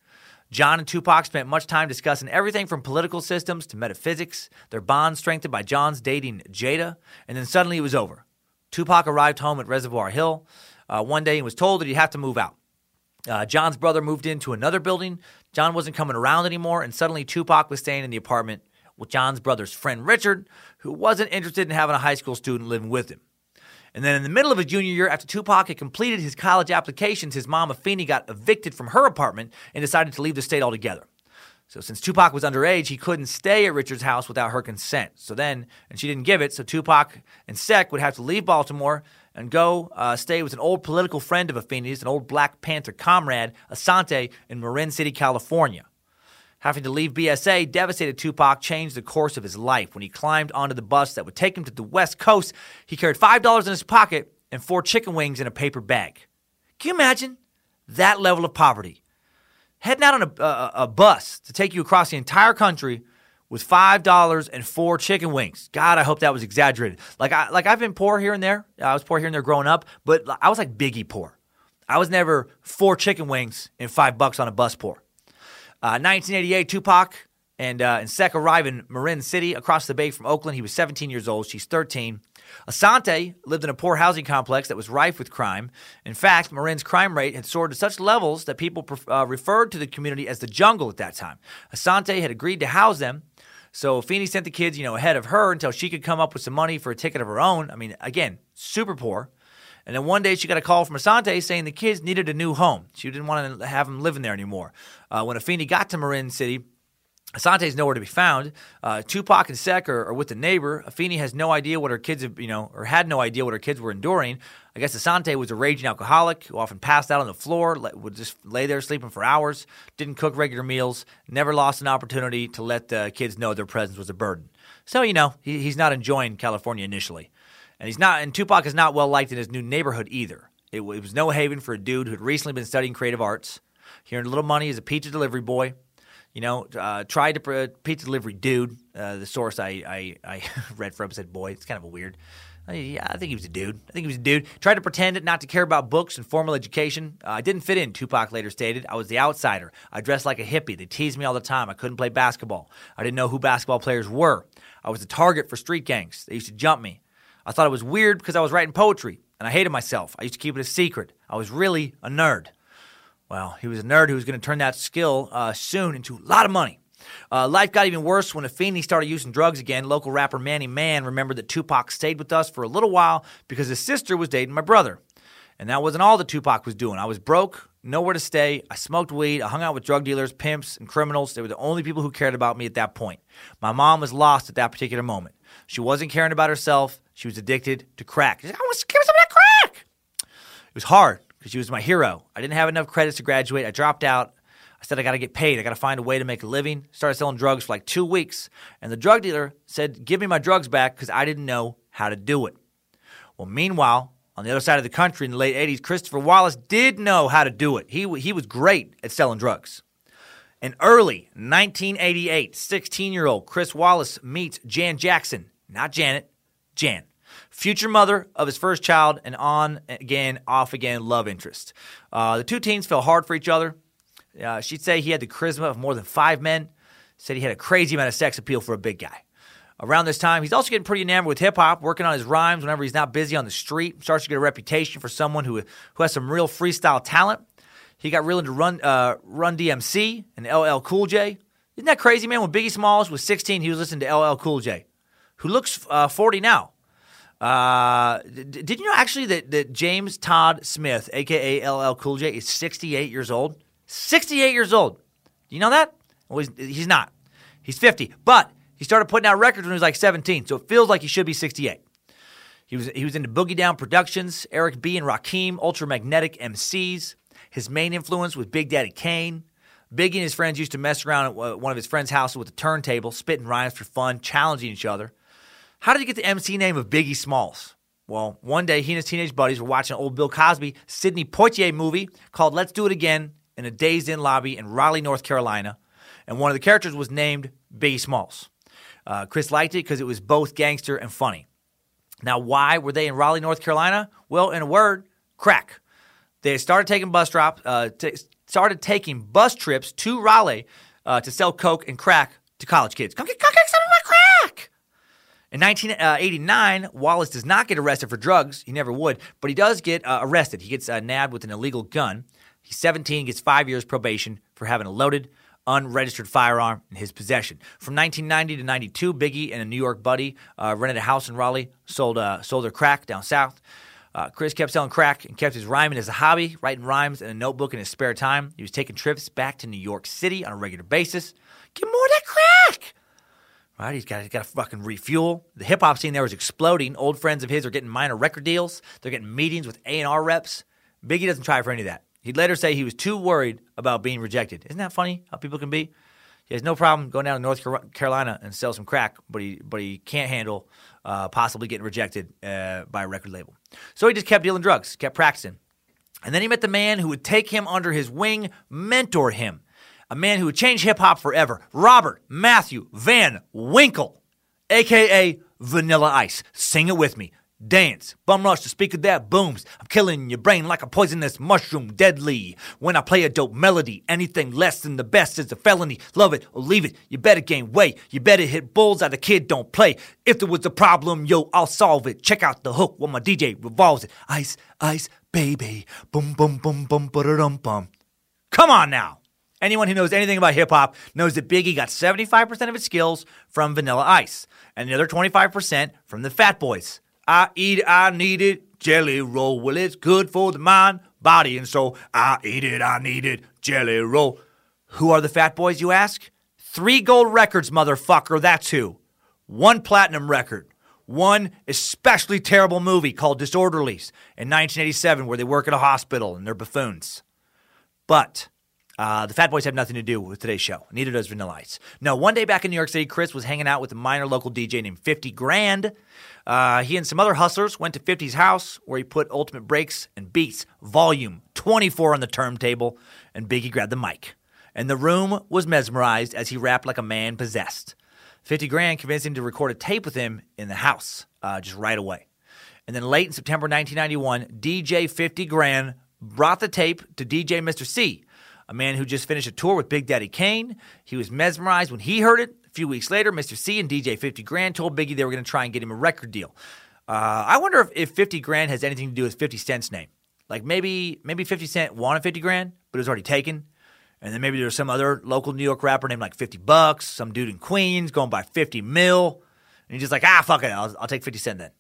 John and Tupac spent much time discussing everything from political systems to metaphysics, their bond strengthened by John's dating Jada, and then suddenly it was over. Tupac arrived home at Reservoir Hill one day and was told that he'd have to move out. John's brother moved into another building. John wasn't coming around anymore, and suddenly Tupac was staying in the apartment with John's brother's friend Richard, who wasn't interested in having a high school student living with him. And then in the middle of his junior year, after Tupac had completed his college applications, his mom, Afeni, got evicted from her apartment and decided to leave the state altogether. So since Tupac was underage, he couldn't stay at Richard's house without her consent. And she didn't give it, so Tupac and Sec would have to leave Baltimore and go stay with an old political friend of Afeni's, an old Black Panther comrade, Asante, in Marin City, California. Having to leave BSA devastated Tupac, changed the course of his life. When he climbed onto the bus that would take him to the West Coast, he carried $5 in his pocket and 4 chicken wings in a paper bag. Can you imagine that level of poverty? Heading out on a bus to take you across the entire country with $5 and 4 chicken wings. God, I hope that was exaggerated. I've been poor here and there. I was poor here and there growing up, but I was like Biggie poor. I was never 4 chicken wings and $5 on a bus poor. 1988, Tupac and Sec arrive in Marin City across the bay from Oakland. He was 17 years old. She's 13. Asante lived in a poor housing complex that was rife with crime. In fact, Marin's crime rate had soared to such levels that people referred to the community as the jungle at that time. Asante had agreed to house them, so Afeni sent the kids, ahead of her until she could come up with some money for a ticket of her own. I mean, again, super poor. And then one day she got a call from Asante saying the kids needed a new home. She didn't want to have them living there anymore. When Afeni got to Marin City, Asante's nowhere to be found. Tupac and Sec are with the neighbor. Afeni has no idea what her kids have, or had no idea what her kids were enduring. I guess Asante was a raging alcoholic who often passed out on the floor, would just lay there sleeping for hours, didn't cook regular meals, never lost an opportunity to let the kids know their presence was a burden. So, he's not enjoying California initially. And Tupac is not well liked in his new neighborhood either. It was no haven for a dude who had recently been studying creative arts, he earned a little money as a pizza delivery boy. Pizza delivery dude. The source I read from said boy. It's kind of a weird. Yeah, I think he was a dude. Tried to pretend not to care about books and formal education. I didn't fit in, Tupac later stated. I was the outsider. I dressed like a hippie. They teased me all the time. I couldn't play basketball. I didn't know who basketball players were. I was a target for street gangs. They used to jump me. I thought it was weird because I was writing poetry, and I hated myself. I used to keep it a secret. I was really a nerd. Well, he was a nerd who was going to turn that skill soon into a lot of money. Life got even worse when Afeni started using drugs again. Local rapper Manny Mann remembered that Tupac stayed with us for a little while because his sister was dating my brother. And that wasn't all that Tupac was doing. I was broke, nowhere to stay. I smoked weed. I hung out with drug dealers, pimps, and criminals. They were the only people who cared about me at that point. My mom was lost at that particular moment. She wasn't caring about herself. She was addicted to crack. She said, I want to give her some of that crack. It was hard. Because she was my hero. I didn't have enough credits to graduate. I dropped out. I said I got to get paid. I got to find a way to make a living. Started selling drugs for like 2 weeks. And the drug dealer said, give me my drugs back because I didn't know how to do it. Well, meanwhile, on the other side of the country in the late 80s, Christopher Wallace did know how to do it. He was great at selling drugs. In early 1988, 16-year-old Chris Wallace meets Jan Jackson. Not Janet. Jan. future mother of his first child, and on again, off again love interest. The two teens fell hard for each other. She'd say he had the charisma of more than 5 men. Said he had a crazy amount of sex appeal for a big guy. Around this time, he's also getting pretty enamored with hip-hop, working on his rhymes whenever he's not busy on the street. Starts to get a reputation for someone who has some real freestyle talent. He got real into Run DMC and LL Cool J. Isn't that crazy, man? When Biggie Smalls was 16, he was listening to LL Cool J, who looks 40 now. Did you know, actually, that James Todd Smith, a.k.a. LL Cool J, is 68 years old? 68 years old. Do you know that? Well, he's not. He's 50. But he started putting out records when he was like 17, so it feels like he should be 68. He was into Boogie Down Productions, Eric B. and Rakim, Ultra Magnetic MCs. His main influence was Big Daddy Kane. Biggie and his friends used to mess around at one of his friends' houses with a turntable, spitting rhymes for fun, challenging each other. How did he get the MC name of Biggie Smalls? Well, one day he and his teenage buddies were watching an old Bill Cosby, Sidney Poitier movie called Let's Do It Again in a dazed-in lobby in Raleigh, North Carolina, and one of the characters was named Biggie Smalls. Chris liked it because it was both gangster and funny. Now, why were they in Raleigh, North Carolina? Well, in a word, crack. They started taking bus trips to Raleigh to sell coke and crack to college kids. Come get coke and some of my crack! In 1989, Wallace does not get arrested for drugs. He never would, but he does get arrested. He gets nabbed with an illegal gun. He's 17, gets 5 years probation for having a loaded, unregistered firearm in his possession. From 1990 to 92, Biggie and a New York buddy rented a house in Raleigh, sold their crack down south. Chris kept selling crack and kept his rhyming as a hobby, writing rhymes in a notebook in his spare time. He was taking trips back to New York City on a regular basis. Get more of that crack! Right, he's got to fucking refuel. The hip-hop scene there was exploding. Old friends of his are getting minor record deals. They're getting meetings with A&R reps. Biggie doesn't try for any of that. He'd later say he was too worried about being rejected. Isn't that funny how people can be? He has no problem going down to North Carolina and sell some crack, but he can't handle possibly getting rejected by a record label. So he just kept dealing drugs, kept practicing. And then he met the man who would take him under his wing, mentor him, a man who would change hip-hop forever, Robert Matthew Van Winkle, a.k.a. Vanilla Ice. Sing it with me. Dance, bum rush, the speaker that booms. I'm killing your brain like a poisonous mushroom, deadly. When I play a dope melody, anything less than the best is a felony. Love it or leave it, you better gain weight. You better hit bullseye, the kid don't play. If there was a problem, yo, I'll solve it. Check out the hook while my DJ revolves it. Ice, ice, baby. Boom, boom, boom, boom, ba-da-dum-bum. Come on now. Anyone who knows anything about hip-hop knows that Biggie got 75% of his skills from Vanilla Ice and the other 25% from the Fat Boys. I need it, jelly roll. Well, it's good for the mind, body, and soul. I eat it, I need it, jelly roll. Who are the Fat Boys, you ask? 3 gold records, motherfucker, that's who. 1 platinum record. 1 especially terrible movie called Disorderlies in 1987 where they work at a hospital and they're buffoons. But the Fat Boys have nothing to do with today's show. Neither does Vanilla Ice. No, one day back in New York City, Chris was hanging out with a minor local DJ named 50 Grand. He and some other hustlers went to 50's house where he put Ultimate Breaks and Beats, Volume 24 on the turntable, and Biggie grabbed the mic. And the room was mesmerized as he rapped like a man possessed. 50 Grand convinced him to record a tape with him in the house just right away. And then late in September 1991, DJ 50 Grand brought the tape to DJ Mr. C., a man who just finished a tour with Big Daddy Kane. He was mesmerized when he heard it. A few weeks later, Mr. C and DJ 50 Grand told Biggie they were going to try and get him a record deal. I wonder if 50 Grand has anything to do with 50 Cent's name. Like maybe 50 Cent wanted 50 Grand, but it was already taken. And then maybe there was some other local New York rapper named like 50 Bucks, some dude in Queens going by 50 Mil. And he's just like, fuck it, I'll take 50 Cent then.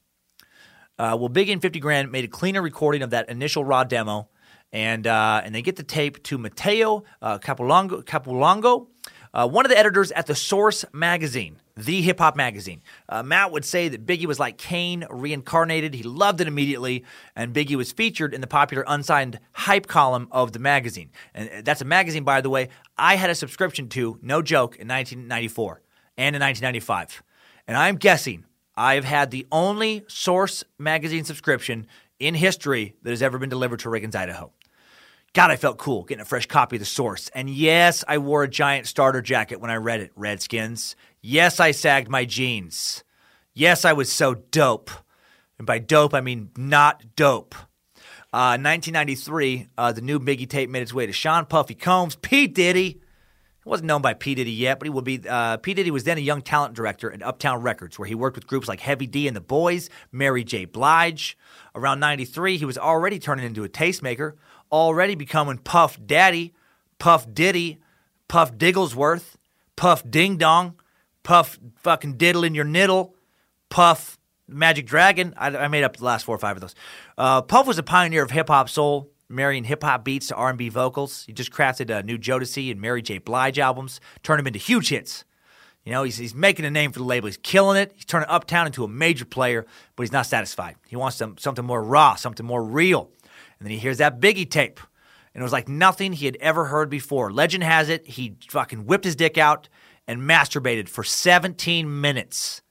Well, Biggie and 50 Grand made a cleaner recording of that initial raw demo. And they get the tape to Mateo Capulongo, one of the editors at the Source magazine, the hip-hop magazine. Matt would say that Biggie was like Kane reincarnated. He loved it immediately, and Biggie was featured in the popular unsigned hype column of the magazine. And that's a magazine, by the way, I had a subscription to, no joke, in 1994 and in 1995. And I'm guessing I've had the only Source magazine subscription in history that has ever been delivered to Riggins, Idaho. God, I felt cool getting a fresh copy of The Source. And yes, I wore a giant starter jacket when I read it, Redskins. Yes, I sagged my jeans. Yes, I was so dope. And by dope, I mean not dope. 1993, the new Biggie tape made its way to Sean Puffy Combs, P. Diddy. He wasn't known by P. Diddy yet, but he would be. P. Diddy was then a young talent director at Uptown Records, where he worked with groups like Heavy D and the Boys, Mary J. Blige. Around 93, he was already turning into a tastemaker, already becoming Puff Daddy, Puff Diddy, Puff Digglesworth, Puff Ding Dong, Puff fucking Diddle in Your Niddle, Puff Magic Dragon. I made up the last 4 or 5 of those. Puff was a pioneer of hip-hop soul, marrying hip-hop beats to R&B vocals. He just crafted new Jodeci and Mary J. Blige albums, turned them into huge hits. You know, he's making a name for the label. He's killing it. He's turning Uptown into a major player, but he's not satisfied. He wants something more raw, something more real. And then he hears that Biggie tape, and it was like nothing he had ever heard before. Legend has it, he fucking whipped his dick out and masturbated for 17 minutes.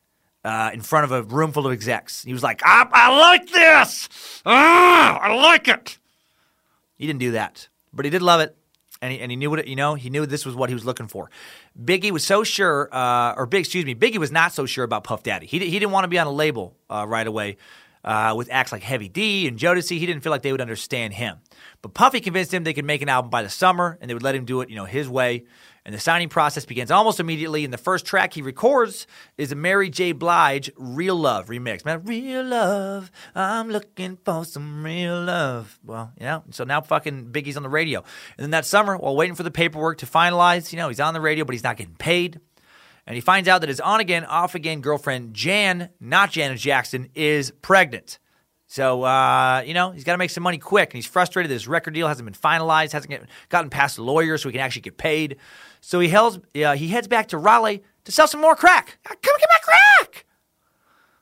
In front of a room full of execs. He was like, I like this! I like it! He didn't do that. But he did love it. And he knew what it, you know, he knew this was what he was looking for. Biggie was so sure, Biggie was not so sure about Puff Daddy. He didn't want to be on a label right away with acts like Heavy D and Jodeci. He didn't feel like they would understand him. But Puffy convinced him they could make an album by the summer, and they would let him do it, you know, his way. And the signing process begins almost immediately, and the first track he records is a Mary J. Blige Real Love remix. Man, real love, I'm looking for some real love. Well, you know, so now fucking Biggie's on the radio. And then that summer, while waiting for the paperwork to finalize, you know, he's on the radio, but he's not getting paid. And he finds out that his on-again, off-again girlfriend, Jan, not Janet Jackson, is pregnant. So, you know, he's got to make some money quick, and he's frustrated that his record deal hasn't been finalized, hasn't gotten past the lawyer so he can actually get paid. So he heads back to Raleigh to sell some more crack. Come get my crack!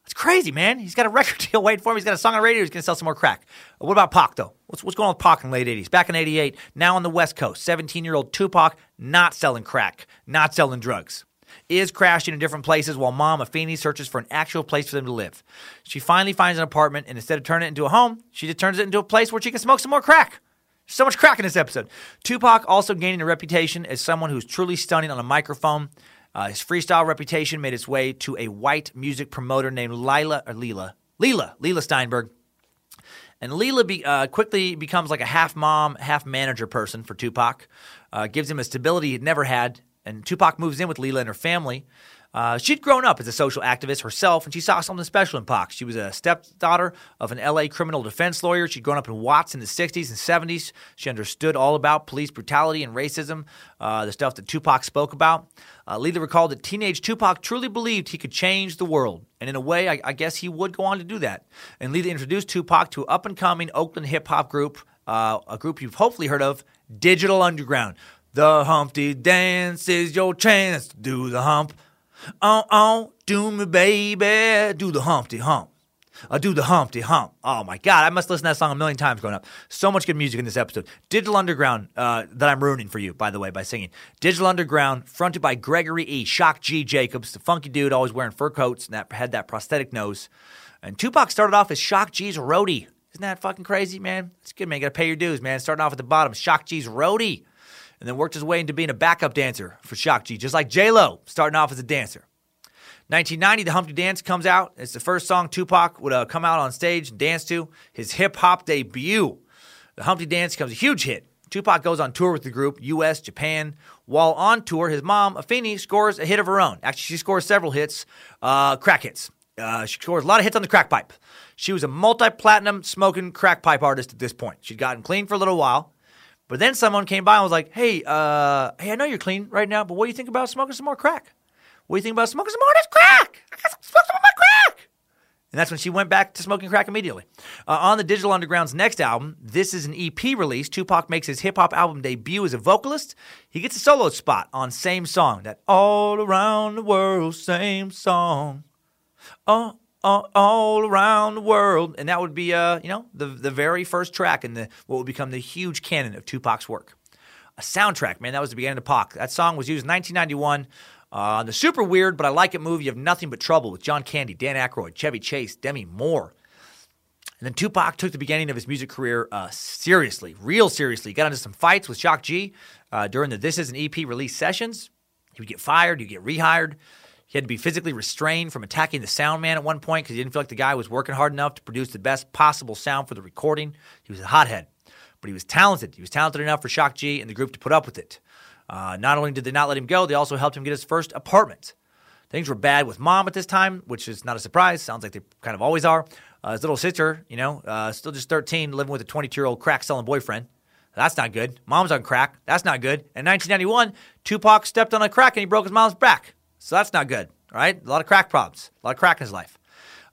That's crazy, man. He's got a record deal waiting for him. He's got a song on the radio. He's going to sell some more crack. What about Pac, though? What's going on with Pac in the late 80s? Back in 88, now on the West Coast, 17-year-old Tupac not selling crack, not selling drugs. Is crashing in different places while Mom, Afeni, searches for an actual place for them to live. She finally finds an apartment, and instead of turning it into a home, she just turns it into a place where she can smoke some more crack. There's so much crack in this episode. Tupac also gaining a reputation as someone who's truly stunning on a microphone. His freestyle reputation made its way to a white music promoter named Leila Steinberg. And Leila quickly becomes like a half-mom, half-manager person for Tupac. Gives him a stability he'd never had. And Tupac moves in with Leila and her family. She'd grown up as a social activist herself, and she saw something special in Pac. She was a stepdaughter of an L.A. criminal defense lawyer. She'd grown up in Watts in the 60s and 70s. She understood all about police brutality and racism, the stuff that Tupac spoke about. Leila recalled that teenage Tupac truly believed he could change the world. And in a way, I guess he would go on to do that. And Leila introduced Tupac to an up-and-coming Oakland hip-hop group, a group you've hopefully heard of, Digital Underground. The Humpty Dance is your chance to do the hump. Oh, do me, baby. Do the Humpty Hump. Do the Humpty Hump. Oh, my God. I must listen to that song a million times growing up. So much good music in this episode. Digital Underground, that I'm ruining for you, by the way, by singing. Digital Underground, fronted by Gregory E. Shock G. Jacobs, the funky dude always wearing fur coats and had that prosthetic nose. And Tupac started off as Shock G's roadie. Isn't that fucking crazy, man? It's good, man. You got to pay your dues, man. Starting off at the bottom, Shock G's roadie. And then worked his way into being a backup dancer for Shock G, just like J-Lo, starting off as a dancer. 1990, The Humpty Dance comes out. It's the first song Tupac would come out on stage and dance to, his hip-hop debut. The Humpty Dance becomes a huge hit. Tupac goes on tour with the group, U.S., Japan. While on tour, his mom, Afeni, scores a hit of her own. Actually, she scores several hits, crack hits. She scores a lot of hits on the crack pipe. She was a multi-platinum smoking crack pipe artist at this point. She'd gotten clean for a little while. But then someone came by and was like, hey, I know you're clean right now, but what do you think about smoking some more crack? What do you think about smoking some more of this crack? I got some of my crack! And that's when she went back to smoking crack immediately. On the Digital Underground's next album, this is an EP release. Tupac makes his hip-hop album debut as a vocalist. He gets a solo spot on Same Song, that all around the world, same song. Oh. All around the world, and that would be, the very first track in what would become the huge canon of Tupac's work. A soundtrack, man, that was the beginning of Pac. That song was used in 1991 on the super weird, but I like it movie of Nothing But Trouble with John Candy, Dan Aykroyd, Chevy Chase, Demi Moore. And then Tupac took the beginning of his music career seriously, real seriously. He got into some fights with Shock G during the This Is an EP release sessions. He would get fired, he'd get rehired. He had to be physically restrained from attacking the sound man at one point because he didn't feel like the guy was working hard enough to produce the best possible sound for the recording. He was a hothead, but he was talented. He was talented enough for Shock G and the group to put up with it. Not only did they not let him go, they also helped him get his first apartment. Things were bad with Mom at this time, which is not a surprise. Sounds like they kind of always are. His little sister, still just 13, living with a 22-year-old crack-selling boyfriend. That's not good. Mom's on crack. That's not good. In 1991, Tupac stepped on a crack and he broke his mom's back. So that's not good, all right? A lot of crack problems. A lot of crack in his life.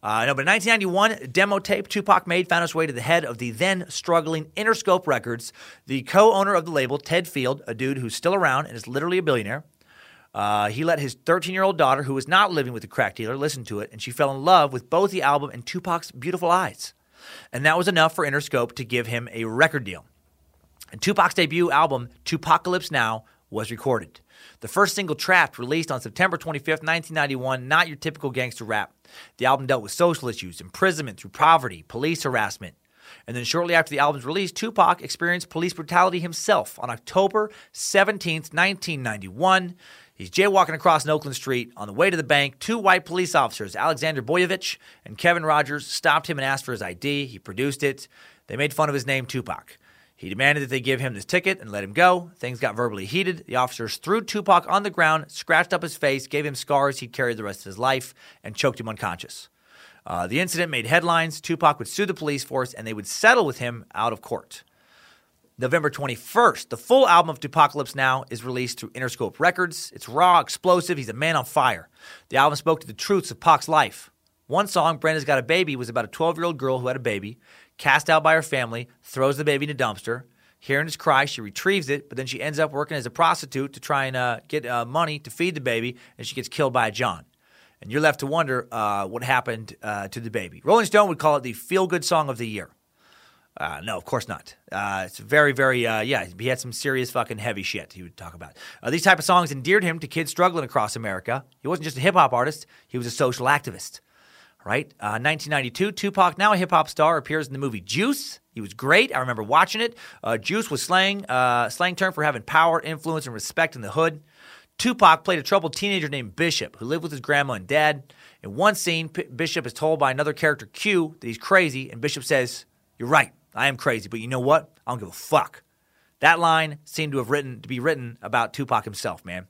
But in 1991, a demo tape Tupac made found its way to the head of the then-struggling Interscope Records. The co-owner of the label, Ted Field, a dude who's still around and is literally a billionaire, he let his 13-year-old daughter, who was not living with a crack dealer, listen to it, and she fell in love with both the album and Tupac's beautiful eyes. And that was enough for Interscope to give him a record deal. And Tupac's debut album, Tupacalypse Now, was recorded. The first single, Trapped, released on September 25th, 1991, not your typical gangster rap. The album dealt with social issues, imprisonment through poverty, police harassment. And then shortly after the album's release, Tupac experienced police brutality himself on October 17th, 1991. He's jaywalking across an Oakland street. On the way to the bank, two white police officers, Alexander Boyovich and Kevin Rogers, stopped him and asked for his ID. He produced it. They made fun of his name, Tupac. He demanded that they give him this ticket and let him go. Things got verbally heated. The officers threw Tupac on the ground, scratched up his face, gave him scars he'd carry the rest of his life, and choked him unconscious. The incident made headlines. Tupac would sue the police force, and they would settle with him out of court. November 21st, the full album of Tupacalypse Now is released through Interscope Records. It's raw, explosive. He's a man on fire. The album spoke to the truths of Pac's life. One song, Brenda's Got a Baby, was about a 12-year-old girl who had a baby, cast out by her family, throws the baby in a dumpster. Hearing his cry, she retrieves it, but then she ends up working as a prostitute to try and get money to feed the baby, and she gets killed by John. And you're left to wonder what happened to the baby. Rolling Stone would call it the feel-good song of the year. No, of course not. It's very, very, he had some serious fucking heavy shit he would talk about. These type of songs endeared him to kids struggling across America. He wasn't just a hip-hop artist. He was a social activist. Right? 1992, Tupac, now a hip-hop star, appears in the movie Juice. He was great. I remember watching it. Juice was slang term for having power, influence, and respect in the hood. Tupac played a troubled teenager named Bishop, who lived with his grandma and dad. In one scene, Bishop is told by another character, Q, that he's crazy, and Bishop says, "You're right. I am crazy, but you know what? I don't give a fuck." That line seemed to have be written about Tupac himself, man.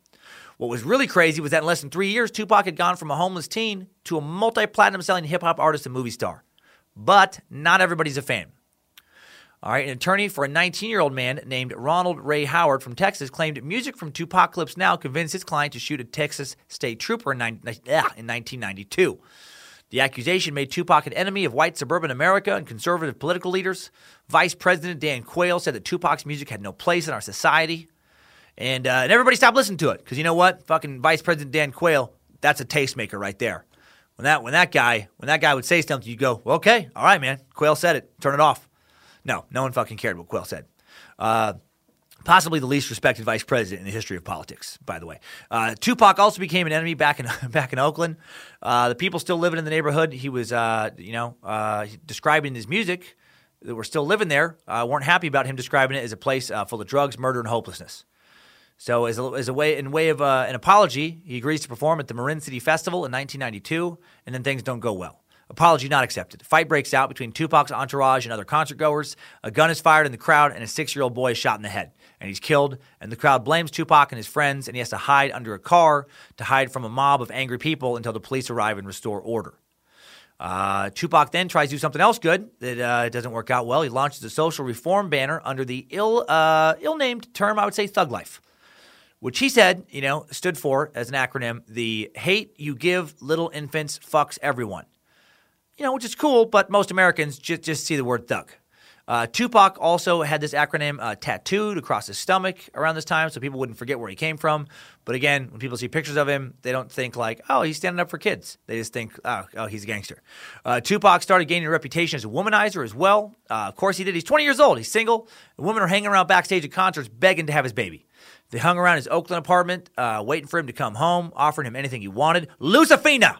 What was really crazy was that in less than 3 years, Tupac had gone from a homeless teen to a multi-platinum selling hip-hop artist and movie star. But not everybody's a fan. All right, an attorney for a 19-year-old man named Ronald Ray Howard from Texas claimed music from Tupacalypse Now convinced his client to shoot a Texas state trooper in 1992. The accusation made Tupac an enemy of white suburban America and conservative political leaders. Vice President Dan Quayle said that Tupac's music had no place in our society. And everybody stopped listening to it because you know what? Fucking Vice President Dan Quayle, that's a tastemaker right there. When that guy would say something, you go, well, okay, all right, man. Quayle said it. Turn it off. No one fucking cared what Quayle said. Possibly the least respected vice president in the history of politics, by the way. Tupac also became an enemy back in Oakland. The people still living in the neighborhood, he was, describing his music that were still living there, weren't happy about him describing it as a place full of drugs, murder, and hopelessness. So as a way of an apology, he agrees to perform at the Marin City Festival in 1992, and then things don't go well. Apology not accepted. A fight breaks out between Tupac's entourage and other concertgoers. A gun is fired in the crowd, and a 6-year-old boy is shot in the head. And he's killed, and the crowd blames Tupac and his friends, and he has to hide under a car to hide from a mob of angry people until the police arrive and restore order. Tupac then tries to do something else good that doesn't work out well. He launches a social reform banner under the ill-named term, I would say, thug life, which he said, stood for, as an acronym, the hate you give little infants fucks everyone. Which is cool, but most Americans just see the word thug. Tupac also had this acronym tattooed across his stomach around this time so people wouldn't forget where he came from. But again, when people see pictures of him, they don't think like, oh, he's standing up for kids. They just think, oh he's a gangster. Tupac started gaining a reputation as a womanizer as well. Of course he did. He's 20 years old. He's single. The women are hanging around backstage at concerts begging to have his baby. They hung around his Oakland apartment waiting for him to come home, offering him anything he wanted. Lucifina!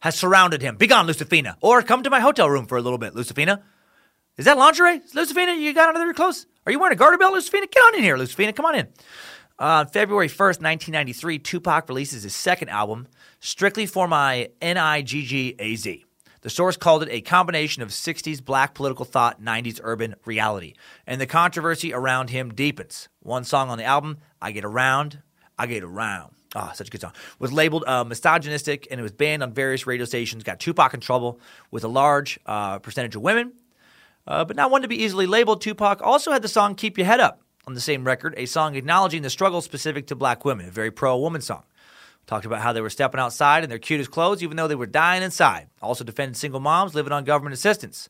Has surrounded him. Be gone, Lucifina. Or come to my hotel room for a little bit, Lucifina. Is that lingerie? Lucifina, you got under your clothes? Are you wearing a garter belt, Lucifina? Get on in here, Lucifina. Come on in. On February 1st, 1993, Tupac releases his second album, Strictly for My N-I-G-G-A-Z. The source called it a combination of 60s black political thought, 90s urban reality. And the controversy around him deepens. One song on the album, I Get Around. Ah, oh, such a good song. Was labeled misogynistic, and it was banned on various radio stations. Got Tupac in trouble with a large percentage of women. But not one to be easily labeled, Tupac also had the song Keep Your Head Up on the same record, a song acknowledging the struggle specific to black women, a very pro-woman song. Talked about how they were stepping outside in their cutest clothes even though they were dying inside. Also defended single moms living on government assistance.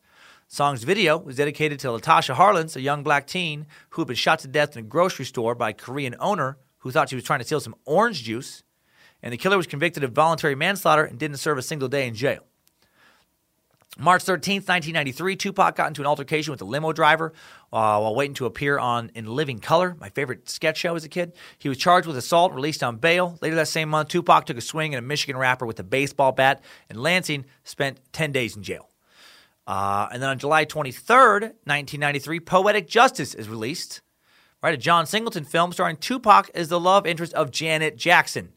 The song's video was dedicated to Latasha Harlins, a young black teen who had been shot to death in a grocery store by a Korean owner who thought she was trying to steal some orange juice, and the killer was convicted of voluntary manslaughter and didn't serve a single day in jail. March 13th, 1993, Tupac got into an altercation with a limo driver while waiting to appear on In Living Color, my favorite sketch show as a kid. He was charged with assault, released on bail. Later that same month, Tupac took a swing at a Michigan rapper with a baseball bat, and Lansing spent 10 days in jail. And then on July 23rd, 1993, Poetic Justice is released, right? A John Singleton film starring Tupac as the love interest of Janet Jackson.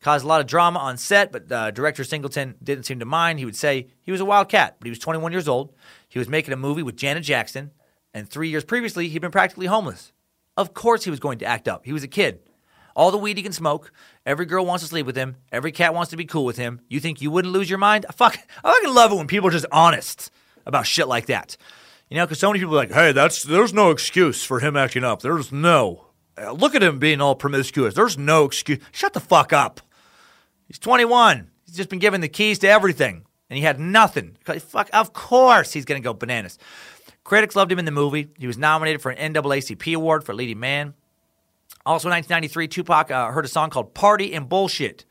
Caused a lot of drama on set, but director Singleton didn't seem to mind. He would say he was a wild cat, but he was 21 years old. He was making a movie with Janet Jackson, and 3 years previously, he'd been practically homeless. Of course he was going to act up. He was a kid. All the weed he can smoke. Every girl wants to sleep with him. Every cat wants to be cool with him. You think you wouldn't lose your mind? I fucking love it when people are just honest about shit like that. You know, because so many people are like, hey, there's no excuse for him acting up. There's no. Look at him being all promiscuous. There's no excuse. Shut the fuck up. He's 21. He's just been given the keys to everything, and he had nothing. Fuck, of course he's going to go bananas. Critics loved him in the movie. He was nominated for an NAACP award for leading man. Also in 1993, Tupac heard a song called Party and Bullshit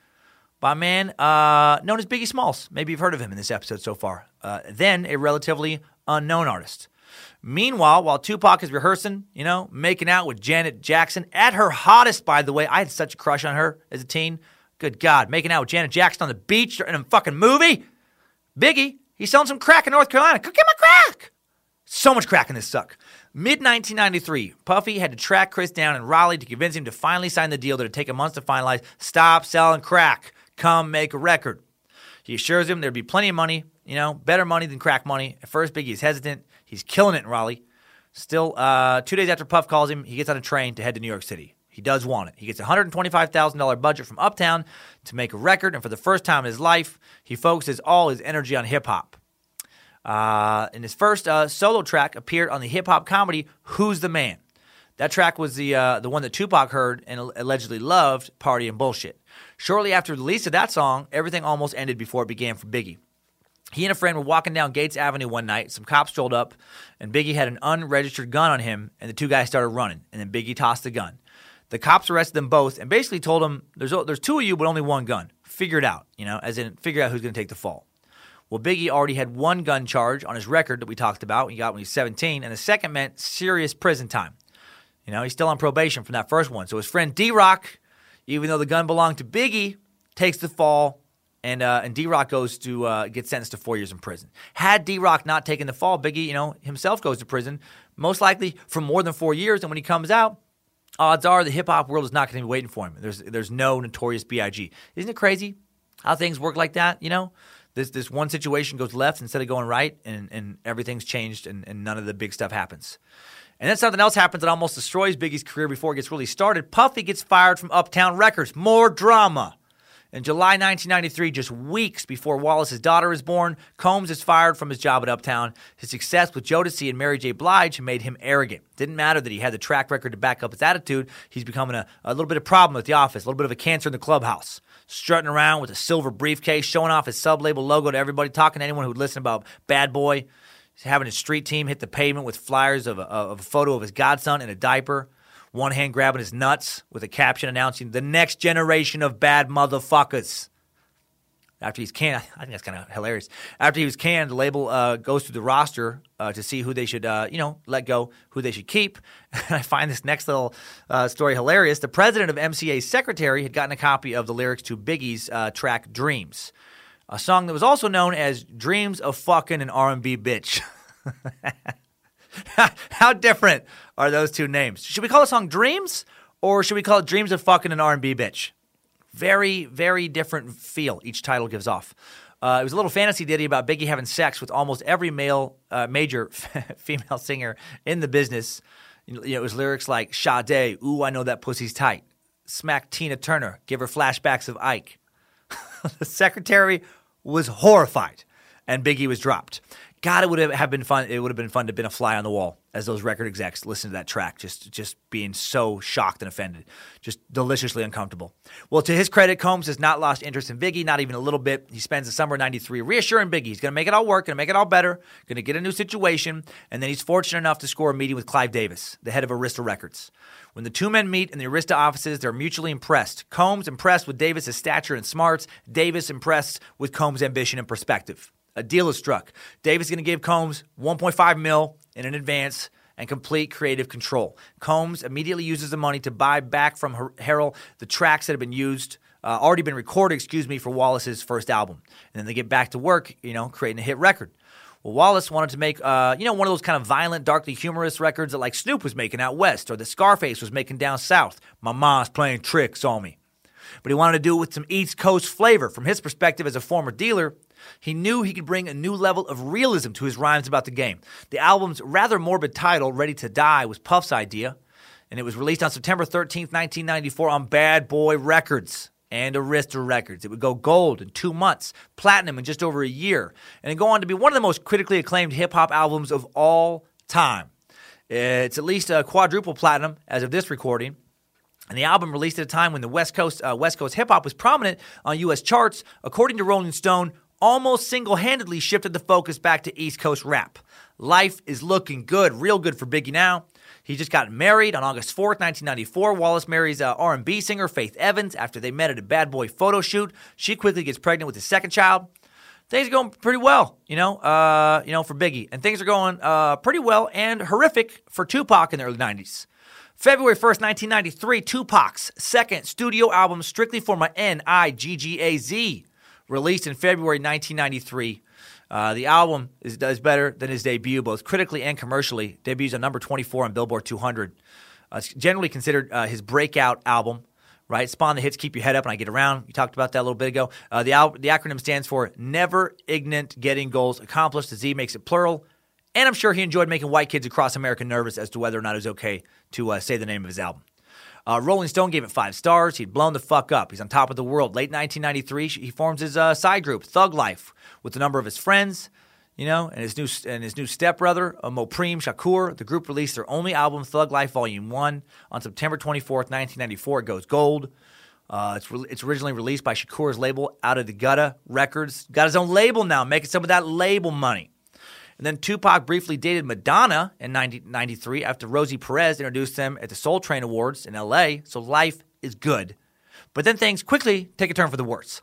by a man known as Biggie Smalls. Maybe you've heard of him in this episode so far. Then a relatively unknown artist. Meanwhile, while Tupac is rehearsing, you know, making out with Janet Jackson, at her hottest, by the way. I had such a crush on her as a teen. Good God, making out with Janet Jackson on the beach in a fucking movie? Biggie, he's selling some crack in North Carolina. Go get my crack! So much crack in this suck. Mid-1993, Puffy had to track Chris down in Raleigh to convince him to finally sign the deal that would take him months to finalize. Stop selling crack. Come make a record. He assures him there'd be plenty of money, you know, better money than crack money. At first, Biggie's hesitant. He's killing it in Raleigh. Still, 2 days after Puff calls him, he gets on a train to head to New York City. He does want it. He gets a $125,000 budget from Uptown to make a record, and for the first time in his life, he focuses all his energy on hip-hop. And his first solo track appeared on the hip-hop comedy Who's the Man? That track was the one that Tupac heard and allegedly loved, Party and Bullshit. Shortly after the release of that song, everything almost ended before it began for Biggie. He and a friend were walking down Gates Avenue one night. Some cops strolled up, and Biggie had an unregistered gun on him, and the two guys started running, and then Biggie tossed the gun. The cops arrested them both and basically told them, there's two of you, but only one gun. Figure it out, you know, as in figure out who's going to take the fall. Well, Biggie already had one gun charge on his record that we talked about when he got when he was 17, and the second meant serious prison time. You know, he's still on probation from that first one. So his friend D-Rock, even though the gun belonged to Biggie, takes the fall, and D-Rock goes to get sentenced to 4 years in prison. Had D-Rock not taken the fall, Biggie, you know, himself goes to prison, most likely for more than 4 years, and when he comes out, odds are the hip-hop world is not going to be waiting for him. There's no Notorious B.I.G. Isn't it crazy how things work like that, you know? This one situation goes left instead of going right, and everything's changed, and none of the big stuff happens. And then something else happens that almost destroys Biggie's career before it gets really started. Puffy gets fired from Uptown Records. More drama. In July 1993, just weeks before Wallace's daughter is born, Combs is fired from his job at Uptown. His success with Jodeci and Mary J. Blige made him arrogant. Didn't matter that he had the track record to back up his attitude. He's becoming a little bit of a problem at the office, a little bit of a cancer in the clubhouse. Strutting around with a silver briefcase, showing off his sub-label logo to everybody, talking to anyone who would listen about Bad Boy. He's having his street team hit the pavement with flyers of a photo of his godson in a diaper. One hand grabbing his nuts with a caption announcing the next generation of bad motherfuckers. After he's canned, I think that's kind of hilarious. After he was canned, the label goes through the roster to see who they should, let go, who they should keep. And I find this next little story hilarious. The president of MCA's secretary had gotten a copy of the lyrics to Biggie's track Dreams, a song that was also known as Dreams of Fucking an R&B Bitch. How different are those two names? Should we call the song Dreams Or should we call it Dreams of Fucking an R&B Bitch? Very, very different feel each title gives off. It was a little fantasy ditty about Biggie having sex with almost every male major female singer in the business. You know, it was lyrics like, Sade, ooh, I know that pussy's tight. Smack Tina Turner, give her flashbacks of Ike. The secretary was horrified, and Biggie was dropped. God, it would have been fun. It would have been fun to have been a fly on the wall as those record execs listened to that track, just being so shocked and offended, just deliciously uncomfortable. Well, to his credit, Combs has not lost interest in Biggie, not even a little bit. He spends the summer of '93 reassuring Biggie he's going to make it all work, going to make it all better, going to get a new situation, and then he's fortunate enough to score a meeting with Clive Davis, the head of Arista Records. When the two men meet in the Arista offices, they're mutually impressed. Combs impressed with Davis' stature and smarts. Davis impressed with Combs' ambition and perspective. A deal is struck. Davis is going to give Combs $1.5 million in an advance and complete creative control. Combs immediately uses the money to buy back from Harrell the tracks that have been used, already been recorded, for Wallace's first album. And then they get back to work, you know, creating a hit record. Well, Wallace wanted to make, one of those kind of violent, darkly humorous records that like Snoop was making out west or that Scarface was making down south. My mom's playing tricks on me. But he wanted to do it with some East Coast flavor. From his perspective as a former dealer, he knew he could bring a new level of realism to his rhymes about the game. The album's rather morbid title, Ready to Die, was Puff's idea, and it was released on September 13th, 1994 on Bad Boy Records and Arista Records. It would go gold in 2 months, platinum in just over a year, and go on to be one of the most critically acclaimed hip-hop albums of all time. It's at least a quadruple platinum as of this recording. And the album released at a time when the West Coast hip-hop was prominent on U.S. charts. According to Rolling Stone, almost single-handedly shifted the focus back to East Coast rap. Life is looking good, real good for Biggie now. He just got married on August 4th, 1994. Wallace marries R&B singer Faith Evans after they met at a Bad Boy photo shoot. She quickly gets pregnant with his second child. Things are going pretty well, for Biggie. And things are going pretty well and horrific for Tupac in the early 90s. February 1st, 1993, Tupac's second studio album, Strictly for My N-I-G-G-A-Z, released in February 1993. The album does better than his debut, both critically and commercially. Debuts on number 24 on Billboard 200. It's generally considered his breakout album, right? Spawned the hits Keep Your Head Up and I Get Around. You talked about that a little bit ago. The acronym stands for Never Ignorant Getting Goals Accomplished. The Z makes it plural. And I'm sure he enjoyed making white kids across America nervous as to whether or not it was okay to say the name of his album. Rolling Stone gave it 5 stars. He'd blown the fuck up. He's on top of the world. Late 1993, he forms his side group, Thug Life, with a number of his friends, and his new stepbrother, Marin Shakur. The group released their only album, Thug Life Volume 1, on September 24th, 1994. It goes gold. It's originally released by Shakur's label, Out of the Gutter Records. Got his own label now, making some of that label money. And then Tupac briefly dated Madonna in 1993 after Rosie Perez introduced them at the Soul Train Awards in L.A., so life is good. But then things quickly take a turn for the worse.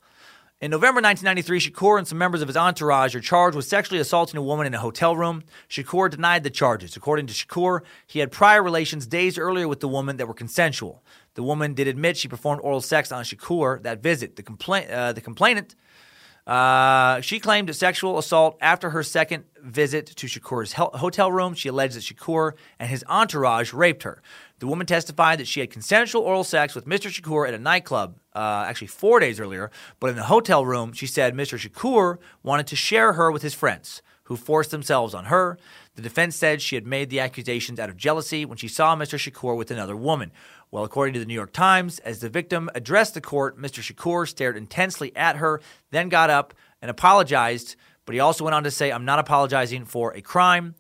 In November 1993, Shakur and some members of his entourage are charged with sexually assaulting a woman in a hotel room. Shakur denied the charges. According to Shakur, he had prior relations days earlier with the woman that were consensual. The woman did admit she performed oral sex on Shakur that visit. The complainant... she claimed a sexual assault after her second visit to Shakur's hotel room. She alleged that Shakur and his entourage raped her. The woman testified that she had consensual oral sex with Mr. Shakur at a nightclub, actually 4 days earlier. But in the hotel room, she said Mr. Shakur wanted to share her with his friends, who forced themselves on her. The defense said she had made the accusations out of jealousy when she saw Mr. Shakur with another woman. Well, according to the New York Times, as the victim addressed the court, Mr. Shakur stared intensely at her, then got up and apologized, but he also went on to say, I'm not apologizing for a crime,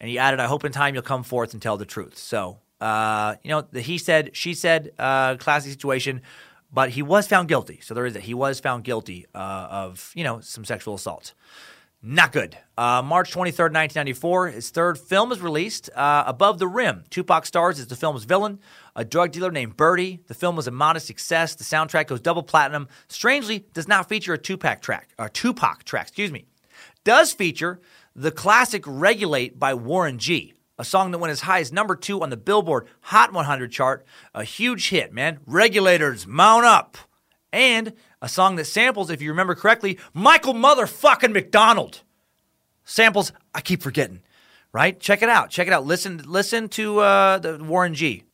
and he added, I hope in time you'll come forth and tell the truth. So, the he said, she said, classic situation, but he was found guilty. So there is that. He was found guilty of, some sexual assault. Not good. March 23rd, 1994, his third film is released, Above the Rim. Tupac stars as the film's villain, a drug dealer named Birdie. The film was a modest success. The soundtrack goes double platinum. Strangely, does not feature a Tupac track. Does feature the classic Regulate by Warren G, a song that went as high as number 2 on the Billboard Hot 100 chart. A huge hit, man. Regulators, mount up. And a song that samples, if you remember correctly, Michael motherfucking McDonald. Samples, I keep forgetting, right? Check it out. Listen to the Warren G.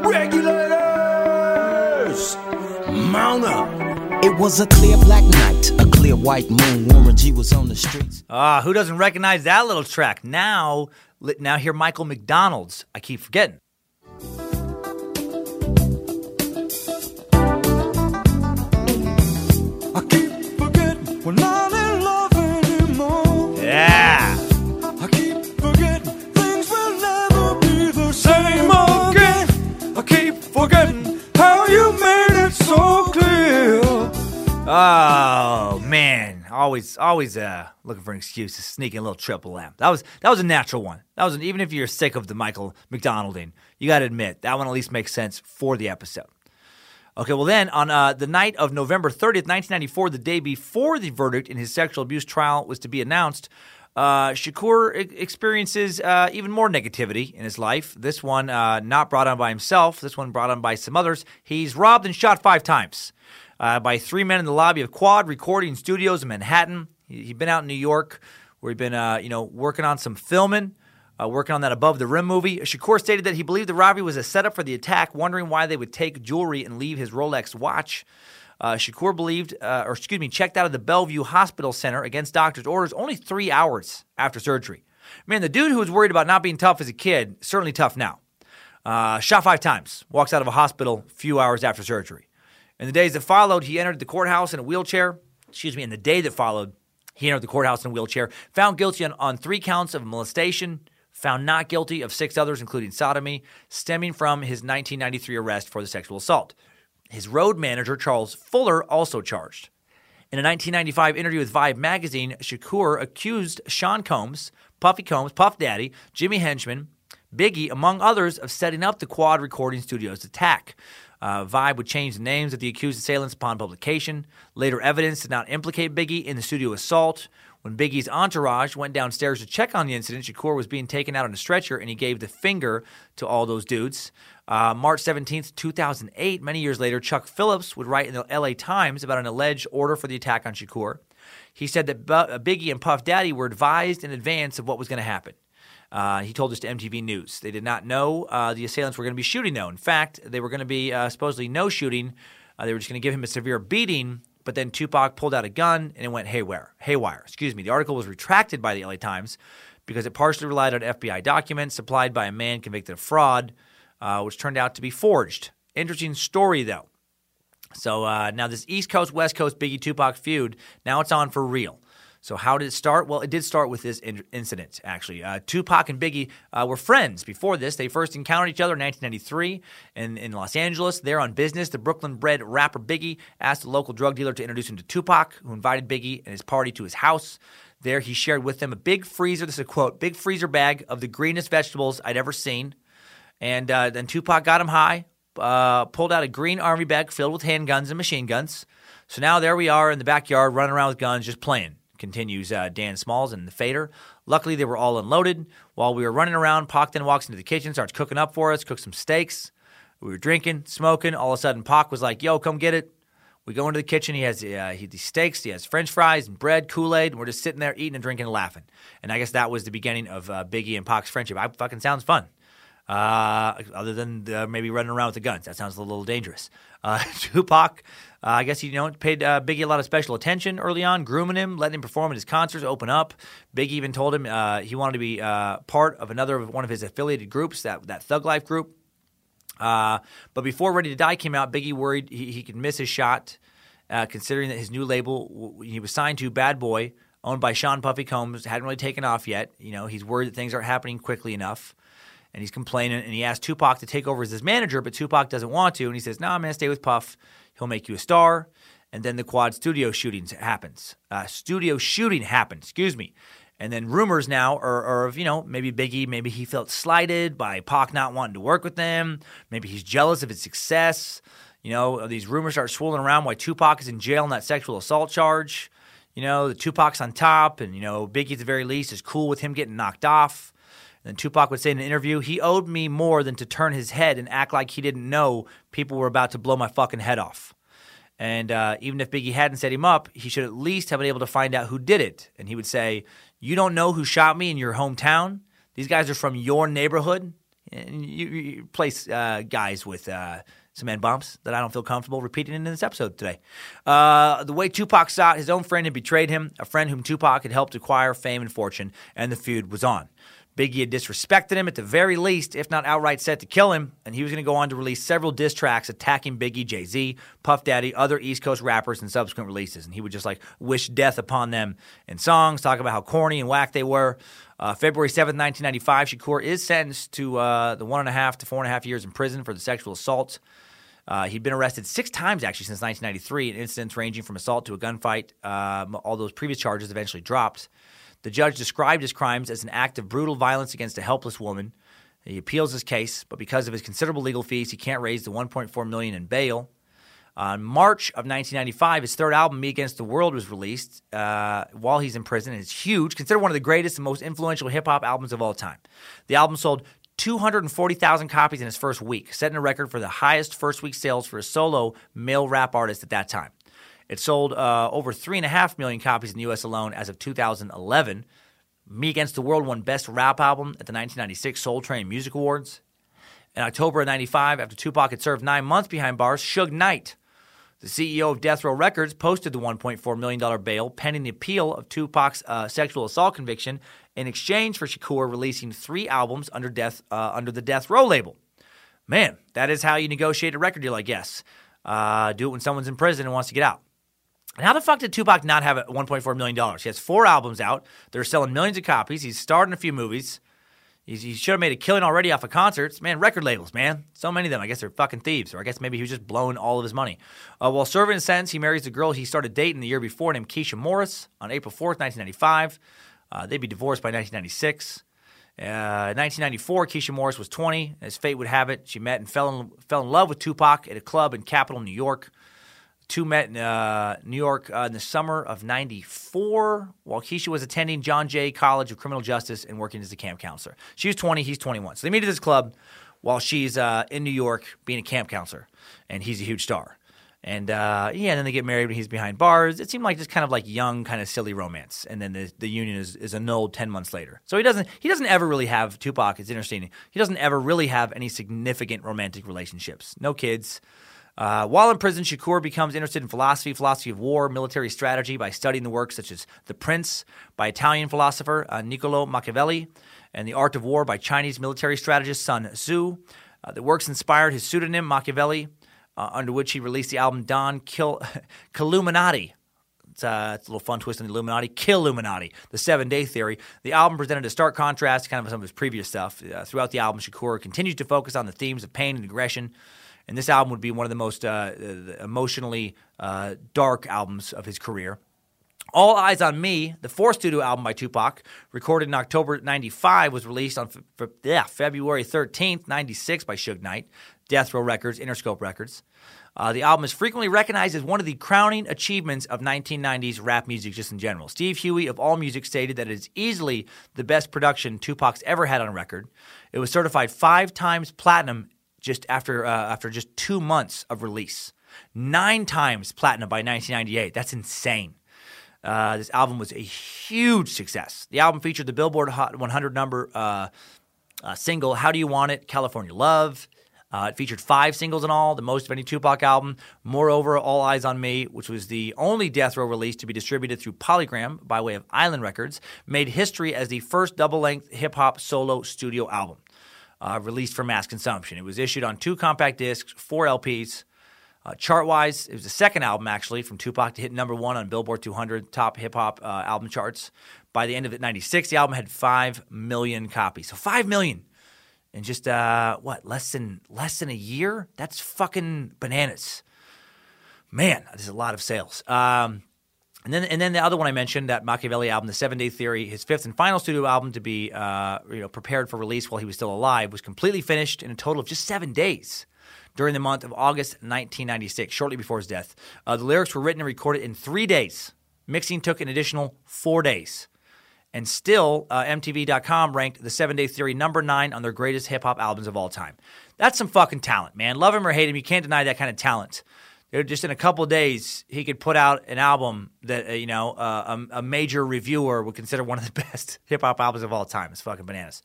Regulators, mount up. It was a clear black night, a clear white moon. Warren G was on the streets. Who doesn't recognize that little track? Now hear Michael McDonald's. I keep forgetting. I keep forgetting we're not in love anymore. Yeah. I keep forgetting things will never be the same again. I keep forgetting how you made it so clear. Oh man, always looking for an excuse to sneak in a little Triple M. That was a natural one. That was even if you're sick of the Michael McDonalding, you got to admit that one at least makes sense for the episode. Okay, well then, on the night of November 30th, 1994, the day before the verdict in his sexual abuse trial was to be announced, Shakur experiences even more negativity in his life. This one not brought on by himself. This one brought on by some others. He's robbed and shot 5 times by 3 men in the lobby of Quad Recording Studios in Manhattan. He'd been out in New York where he'd been working on some filming. Working on that Above the Rim movie. Shakur stated that he believed the robbery was a setup for the attack, wondering why they would take jewelry and leave his Rolex watch. Shakur checked out of the Bellevue Hospital Center against doctor's orders only 3 hours after surgery. Man, the dude who was worried about not being tough as a kid, certainly tough now. Shot 5 times, walks out of a hospital a few hours after surgery. In the day that followed, he entered the courthouse in a wheelchair, found guilty on 3 counts of molestation, found not guilty of 6 others, including sodomy, stemming from his 1993 arrest for the sexual assault. His road manager, Charles Fuller, also charged. In a 1995 interview with Vibe magazine, Shakur accused Sean Combs, Puffy Combs, Puff Daddy, Jimmy Henchman, Biggie, among others, of setting up the Quad Recording Studios attack. Vibe would change the names of the accused assailants upon publication. Later evidence did not implicate Biggie in the studio assault. When Biggie's entourage went downstairs to check on the incident, Shakur was being taken out on a stretcher, and he gave the finger to all those dudes. March 17th, 2008, many years later, Chuck Phillips would write in the LA Times about an alleged order for the attack on Shakur. He said that Biggie and Puff Daddy were advised in advance of what was going to happen. He told this to MTV News. They did not know the assailants were going to be shooting, though. In fact, they were going to be supposedly no shooting. They were just going to give him a severe beating, but then Tupac pulled out a gun and it went haywire. The article was retracted by the LA Times because it partially relied on FBI documents supplied by a man convicted of fraud, which turned out to be forged. Interesting story, though. So now this East Coast, West Coast Biggie-Tupac feud, now it's on for real. So how did it start? Well, it did start with this incident, actually. Tupac and Biggie were friends before this. They first encountered each other in 1993 in Los Angeles. There on business, the Brooklyn-bred rapper Biggie asked a local drug dealer to introduce him to Tupac, who invited Biggie and his party to his house. There he shared with them a big freezer. This is a quote, big freezer bag of the greenest vegetables I'd ever seen. And then Tupac got him high, pulled out a green army bag filled with handguns and machine guns. So now there we are in the backyard running around with guns just playing. Continues Dan Smalls and the Fader. Luckily, they were all unloaded. While we were running around, Pac then walks into the kitchen, starts cooking up for us, cooks some steaks. We were drinking, smoking. All of a sudden, Pac was like, yo, come get it. We go into the kitchen. He has these steaks. He has french fries and bread, Kool-Aid. And we're just sitting there eating and drinking and laughing. And I guess that was the beginning of Biggie and Pac's friendship. That fucking sounds fun. Other than maybe running around with the guns. That sounds a little dangerous. Tupac, I guess paid Biggie a lot of special attention early on, grooming him, letting him perform at his concerts, open up. Biggie even told him he wanted to be part of one of his affiliated groups, that Thug Life group. But before Ready to Die came out, Biggie worried he could miss his shot, considering that his new label he was signed to, Bad Boy, owned by Sean Puffy Combs, hadn't really taken off yet. He's worried that things aren't happening quickly enough. And he's complaining, and he asked Tupac to take over as his manager, but Tupac doesn't want to. And he says, I'm going to stay with Puff. He'll make you a star. And then the Quad studio shootings happens. And then rumors now are of, maybe Biggie, maybe he felt slighted by Pac not wanting to work with them. Maybe he's jealous of his success. These rumors start swirling around why Tupac is in jail on that sexual assault charge. The Tupac's on top, and, Biggie at the very least is cool with him getting knocked off. And Tupac would say in an interview, he owed me more than to turn his head and act like he didn't know people were about to blow my fucking head off. And even if Biggie hadn't set him up, he should at least have been able to find out who did it. And he would say, you don't know who shot me in your hometown? These guys are from your neighborhood? And you place guys with some N-bombs that I don't feel comfortable repeating in this episode today. The way Tupac sought his own friend and betrayed him, a friend whom Tupac had helped acquire fame and fortune, and the feud was on. Biggie had disrespected him at the very least, if not outright set to kill him, and he was going to go on to release several diss tracks attacking Biggie, Jay-Z, Puff Daddy, other East Coast rappers, and subsequent releases. And he would just like wish death upon them in songs, talk about how corny and whack they were. February 7th, 1995, Shakur is sentenced to the 1.5 to 4.5 years in prison for the sexual assault. He'd been arrested 6 times, actually, since 1993, in incidents ranging from assault to a gunfight. All those previous charges eventually dropped. The judge described his crimes as an act of brutal violence against a helpless woman. He appeals his case, but because of his considerable legal fees, he can't raise the $1.4 million in bail. In March of 1995, his third album, Me Against the World, was released while he's in prison, and it's huge. Considered one of the greatest and most influential hip-hop albums of all time. The album sold 240,000 copies in his first week, setting a record for the highest first-week sales for a solo male rap artist at that time. It sold over 3.5 million copies in the U.S. alone as of 2011. Me Against the World won Best Rap Album at the 1996 Soul Train Music Awards. In October of 95, after Tupac had served 9 months behind bars, Suge Knight, the CEO of Death Row Records, posted the $1.4 million bail pending the appeal of Tupac's sexual assault conviction in exchange for Shakur releasing 3 albums under the Death Row label. Man, that is how you negotiate a record deal, I guess. Do it when someone's in prison and wants to get out. And how the fuck did Tupac not have $1.4 million? He has 4 albums out. They're selling millions of copies. He's starred in a few movies. He should have made a killing already off of concerts. Man, record labels, man. So many of them. I guess they're fucking thieves. Or I guess maybe he was just blowing all of his money. While serving his sentence, he marries the girl he started dating the year before named Keisha Morris on April 4th, 1995. They'd be divorced by 1996. In 1994, Keisha Morris was 20. As fate would have it, she met and fell in love with Tupac at a club in Capitol, New York. Two met in New York in the summer of 94 while Keisha was attending John Jay College of Criminal Justice and working as a camp counselor. She was 20. He's 21. So they meet at this club while she's in New York being a camp counselor, and he's a huge star. And and then they get married when he's behind bars. It seemed like just kind of like young, kind of silly romance. And then the union is annulled 10 months later. So he doesn't ever really have – Tupac, it's interesting. He doesn't ever really have any significant romantic relationships. No kids. While in prison, Shakur becomes interested in philosophy of war, military strategy by studying the works such as The Prince by Italian philosopher Niccolo Machiavelli and The Art of War by Chinese military strategist Sun Tzu. The works inspired his pseudonym Machiavelli, under which he released the album Don Killuminati. It's a little fun twist on the Illuminati. Killuminati, the 7-Day Theory. The album presented a stark contrast to kind of some of his previous stuff. Throughout the album, Shakur continues to focus on the themes of pain and aggression. And this album would be one of the most emotionally dark albums of his career. All Eyes on Me, the 4th studio album by Tupac, recorded in October 95, was released on February 13th, 96 by Suge Knight, Death Row Records, Interscope Records. The album is frequently recognized as one of the crowning achievements of 1990s rap music just in general. Steve Huey of AllMusic stated that it is easily the best production Tupac's ever had on record. It was certified 5 times platinum just after just 2 months of release. 9 times platinum by 1998. That's insane. This album was a huge success. The album featured the Billboard Hot 100 number single, How Do You Want It?, California Love. It featured 5 singles in all, the most of any Tupac album. Moreover, All Eyes on Me, which was the only Death Row release to be distributed through Polygram by way of Island Records, made history as the first double-length hip-hop solo studio album. Released for mass consumption. It was issued on 2 compact discs, 4 LPs. Chart-wise, it was the second album, actually, from Tupac to hit number 1 on Billboard 200 top hip-hop album charts. By the end of 96, the album had 5 million copies. So 5 million in just, less than a year? That's fucking bananas. Man, there's a lot of sales. And then the other one I mentioned, that Machiavelli album, The 7-Day Theory, his 5th and final studio album to be prepared for release while he was still alive, was completely finished in a total of just 7 days during the month of August 1996, shortly before his death. The lyrics were written and recorded in 3 days. Mixing took an additional 4 days. And still, MTV.com ranked The 7-Day Theory number 9 on their greatest hip-hop albums of all time. That's some fucking talent, man. Love him or hate him, you can't deny that kind of talent. Just in a couple of days, he could put out an album that, a major reviewer would consider one of the best hip-hop albums of all time. It's fucking bananas.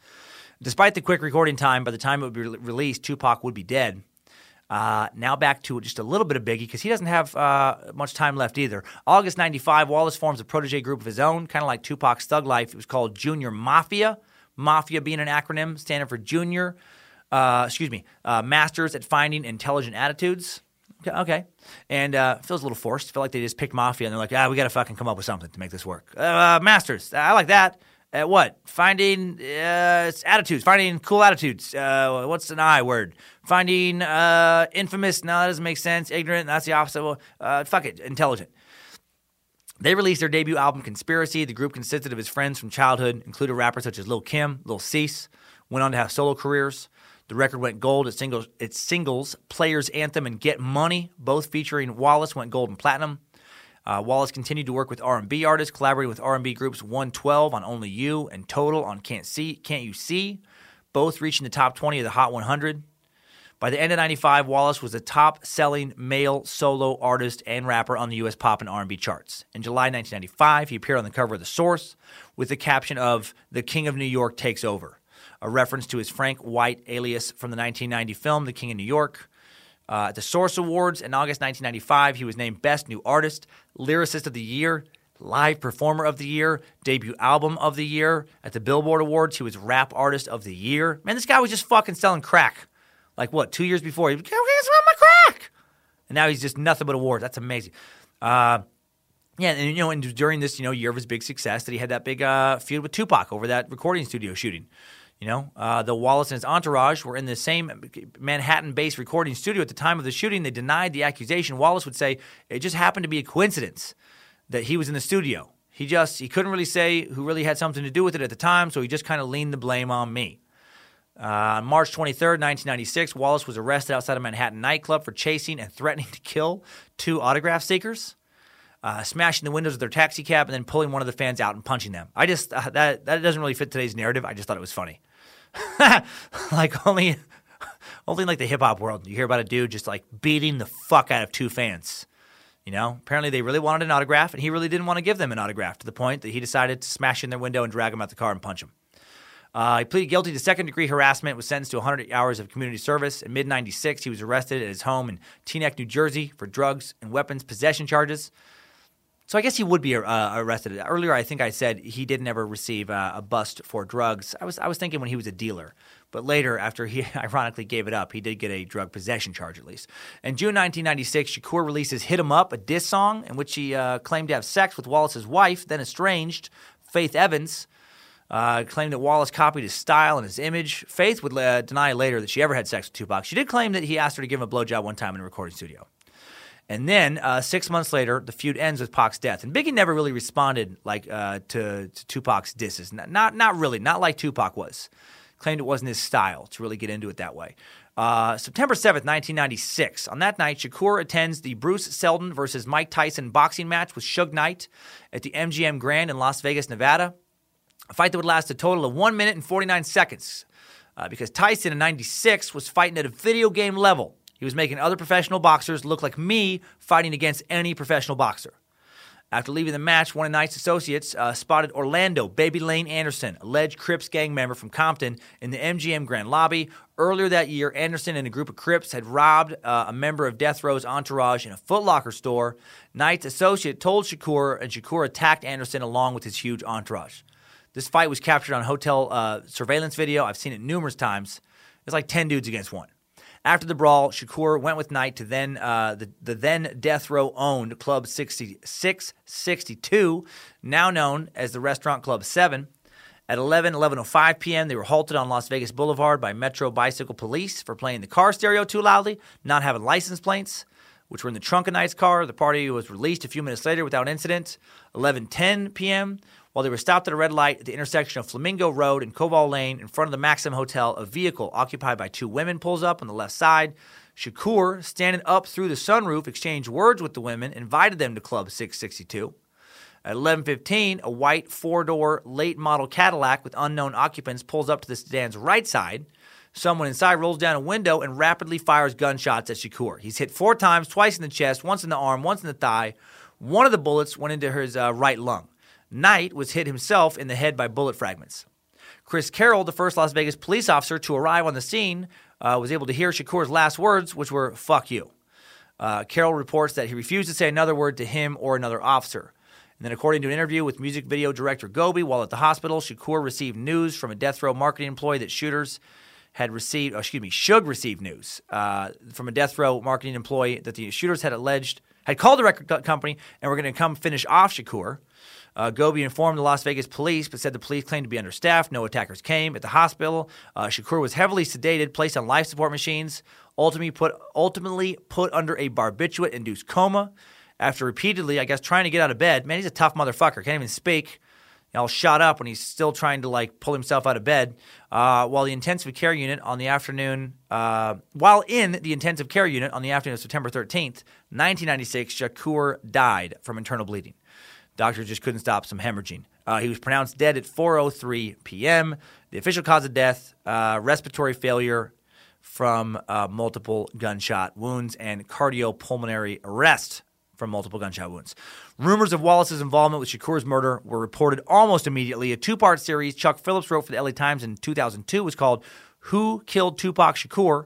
Despite the quick recording time, by the time it would be released, Tupac would be dead. Now back to just a little bit of Biggie, because he doesn't have much time left either. August 95, Wallace forms a protege group of his own, kind of like Tupac's Thug Life. It was called Junior Mafia, Mafia being an acronym, standing for Junior, Masters at Finding Intelligent Attitudes. Okay. And feels a little forced. Feel like they just picked Mafia and they're like, we got to fucking come up with something to make this work. Masters. I like that. At what? Finding attitudes. Finding cool attitudes. What's an I word? Finding infamous. No, that doesn't make sense. Ignorant. That's the opposite. Well, fuck it. Intelligent. They released their debut album, Conspiracy. The group consisted of his friends from childhood, included rappers such as Lil' Kim, Lil' Cease, went on to have solo careers. The record went gold. Its singles, Player's Anthem and Get Money, both featuring Wallace, went gold and platinum. Wallace continued to work with R&B artists, collaborating with R&B groups 112 on Only You and Total on Can't You See, both reaching the top 20 of the Hot 100. By the end of 95, Wallace was the top-selling male solo artist and rapper on the U.S. pop and R&B charts. In July 1995, he appeared on the cover of The Source with the caption of "The King of New York Takes Over," a reference to his Frank White alias from the 1990 film The King of New York. At the Source Awards in August 1995, he was named Best New Artist, Lyricist of the Year, Live Performer of the Year, Debut Album of the Year. At the Billboard Awards, he was Rap Artist of the Year. Man, this guy was just fucking selling crack. Like, what, 2 years before? He was like, "It's not my crack!" And now he's just nothing but awards. That's amazing. And during this, year of his big success, that he had that big feud with Tupac over that recording studio shooting. Though Wallace and his entourage were in the same Manhattan-based recording studio at the time of the shooting, they denied the accusation. Wallace would say it just happened to be a coincidence that he was in the studio. He couldn't really say who really had something to do with it at the time, so he just kind of leaned the blame on me. On March 23rd, 1996, Wallace was arrested outside a Manhattan nightclub for chasing and threatening to kill two autograph seekers, smashing the windows of their taxi cab, and then pulling one of the fans out and punching them. I just that doesn't really fit today's narrative. I just thought it was funny. Like only in like the hip hop world, you hear about a dude just like beating the fuck out of two fans. Apparently they really wanted an autograph, and he really didn't want to give them an autograph, to the point that he decided to smash in their window and drag them out the car and punch them. He pleaded guilty to second-degree harassment, was sentenced to 100 hours of community service. In mid-96, he was arrested at his home in Teaneck, New Jersey, for drugs and weapons possession charges. So I guess he would be arrested. Earlier, I think I said he didn't ever receive a bust for drugs. I was thinking when he was a dealer. But later, after he ironically gave it up, he did get a drug possession charge, at least. In June 1996, Shakur releases Hit 'Em Up, a diss song in which he claimed to have sex with Wallace's wife, then estranged, Faith Evans, claimed that Wallace copied his style and his image. Faith would deny later that she ever had sex with Tupac. She did claim that he asked her to give him a blowjob one time in a recording studio. And then 6 months later, the feud ends with Pac's death. And Biggie never really responded to Tupac's disses. Not really. Not like Tupac was. Claimed it wasn't his style to really get into it that way. September 7th, 1996. On that night, Shakur attends the Bruce Seldon versus Mike Tyson boxing match with Suge Knight at the MGM Grand in Las Vegas, Nevada. A fight that would last a total of 1 minute and 49 seconds. Because Tyson in 96 was fighting at a video game level. He was making other professional boxers look like me fighting against any professional boxer. After leaving the match, one of Knight's associates spotted Orlando "Baby" Lane Anderson, alleged Crips gang member from Compton, in the MGM Grand lobby. Earlier that year, Anderson and a group of Crips had robbed a member of Death Row's entourage in a Foot Locker store. Knight's associate told Shakur, and Shakur attacked Anderson along with his huge entourage. This fight was captured on hotel surveillance video. I've seen it numerous times. It's like 10 dudes against one. After the brawl, Shakur went with Knight to the then Death Row-owned Club 6662, now known as the Restaurant Club 7. At 11:05 p.m., they were halted on Las Vegas Boulevard by Metro Bicycle Police for playing the car stereo too loudly, not having license plates, which were in the trunk of Knight's car. The party was released a few minutes later without incident. 11:10 p.m., while they were stopped at a red light at the intersection of Flamingo Road and Koval Lane in front of the Maxim Hotel, a vehicle occupied by two women pulls up on the left side. Shakur, standing up through the sunroof, exchanged words with the women, invited them to Club 662. At 11:15, a white four-door late-model Cadillac with unknown occupants pulls up to the sedan's right side. Someone inside rolls down a window and rapidly fires gunshots at Shakur. He's hit 4 times, twice in the chest, once in the arm, once in the thigh. One of the bullets went into his right lung. Knight was hit himself in the head by bullet fragments. Chris Carroll, the first Las Vegas police officer to arrive on the scene, was able to hear Shakur's last words, which were, "Fuck you." Carroll reports that he refused to say another word to him or another officer. And then according to an interview with music video director Gobi while at the hospital, Shakur received news from a death row marketing employee that shooters had received, Suge received news from a death row marketing employee that the shooters had called the record company and were going to come finish off Shakur. Gobi informed the Las Vegas police, but said the police claimed to be understaffed. No attackers came. At the hospital, Shakur was heavily sedated, placed on life support machines, ultimately put under a barbiturate-induced coma after repeatedly, I guess, trying to get out of bed. Man, he's a tough motherfucker. Can't even speak. All shot up when he's still trying to, pull himself out of bed. While in the intensive care unit on the afternoon of September 13th, 1996, Shakur died from internal bleeding. Doctors just couldn't stop some hemorrhaging. He was pronounced dead at 4:03 p.m. The official cause of death, respiratory failure from multiple gunshot wounds and cardiopulmonary arrest from multiple gunshot wounds. Rumors of Wallace's involvement with Shakur's murder were reported almost immediately. A two-part series Chuck Phillips wrote for the LA Times in 2002 was called Who Killed Tupac Shakur?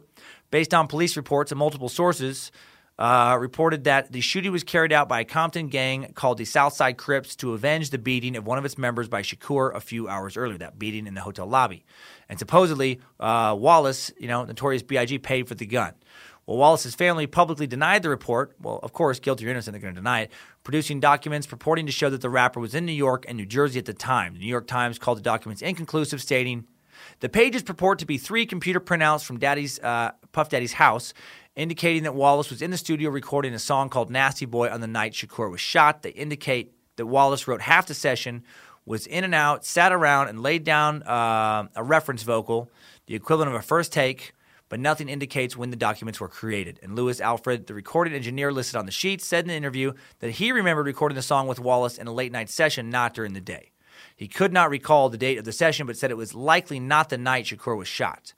Based on police reports and multiple sources, reported that the shooting was carried out by a Compton gang called the Southside Crips to avenge the beating of one of its members by Shakur a few hours earlier, that beating in the hotel lobby. And supposedly, Wallace, Notorious B.I.G., paid for the gun. Well, Wallace's family publicly denied the report. Well, of course, guilty or innocent, they're going to deny it, producing documents purporting to show that the rapper was in New York and New Jersey at the time. The New York Times called the documents inconclusive, stating, "The pages purport to be three computer printouts from Puff Daddy's house, indicating that Wallace was in the studio recording a song called Nasty Boy on the night Shakur was shot. They indicate that Wallace wrote half the session, was in and out, sat around, and laid down a reference vocal, the equivalent of a first take, but nothing indicates when the documents were created." And Lewis Alfred, the recording engineer listed on the sheet, said in an interview that he remembered recording the song with Wallace in a late-night session, not during the day. He could not recall the date of the session, but said it was likely not the night Shakur was shot.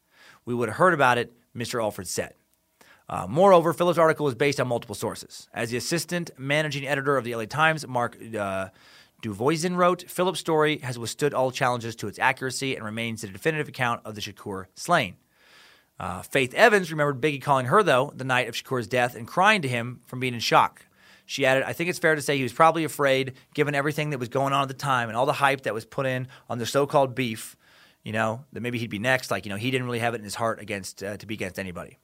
"We would have heard about it," Mr. Alfred said. Moreover, Phillips' article is based on multiple sources. As the assistant managing editor of the LA Times, Mark Duvoisin wrote, "Phillips' story has withstood all challenges to its accuracy and remains the definitive account of the Shakur slaying." Faith Evans remembered Biggie calling her, though, the night of Shakur's death and crying to him from being in shock. She added, "I think it's fair to say he was probably afraid, given everything that was going on at the time and all the hype that was put in on their so-called beef, that maybe he'd be next. He didn't really have it in his heart to be against anybody."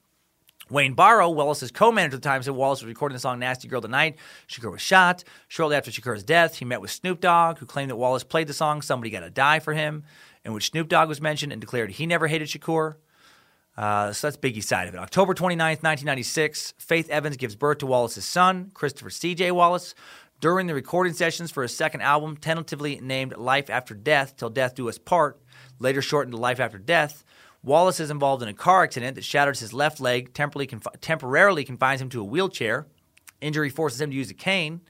Wayne Barrow, Wallace's co-manager at the time, said Wallace was recording the song Nasty Girl Tonight. Shakur was shot. Shortly after Shakur's death, he met with Snoop Dogg, who claimed that Wallace played the song Somebody Gotta Die for him, in which Snoop Dogg was mentioned and declared he never hated Shakur. So that's Biggie's side of it. October 29th, 1996, Faith Evans gives birth to Wallace's son, Christopher C.J. Wallace. During the recording sessions for his second album, tentatively named Life After Death, Till Death Do Us Part, later shortened to Life After Death, Wallace is involved in a car accident that shatters his left leg, temporarily confines him to a wheelchair. Injury forces him to use a cane.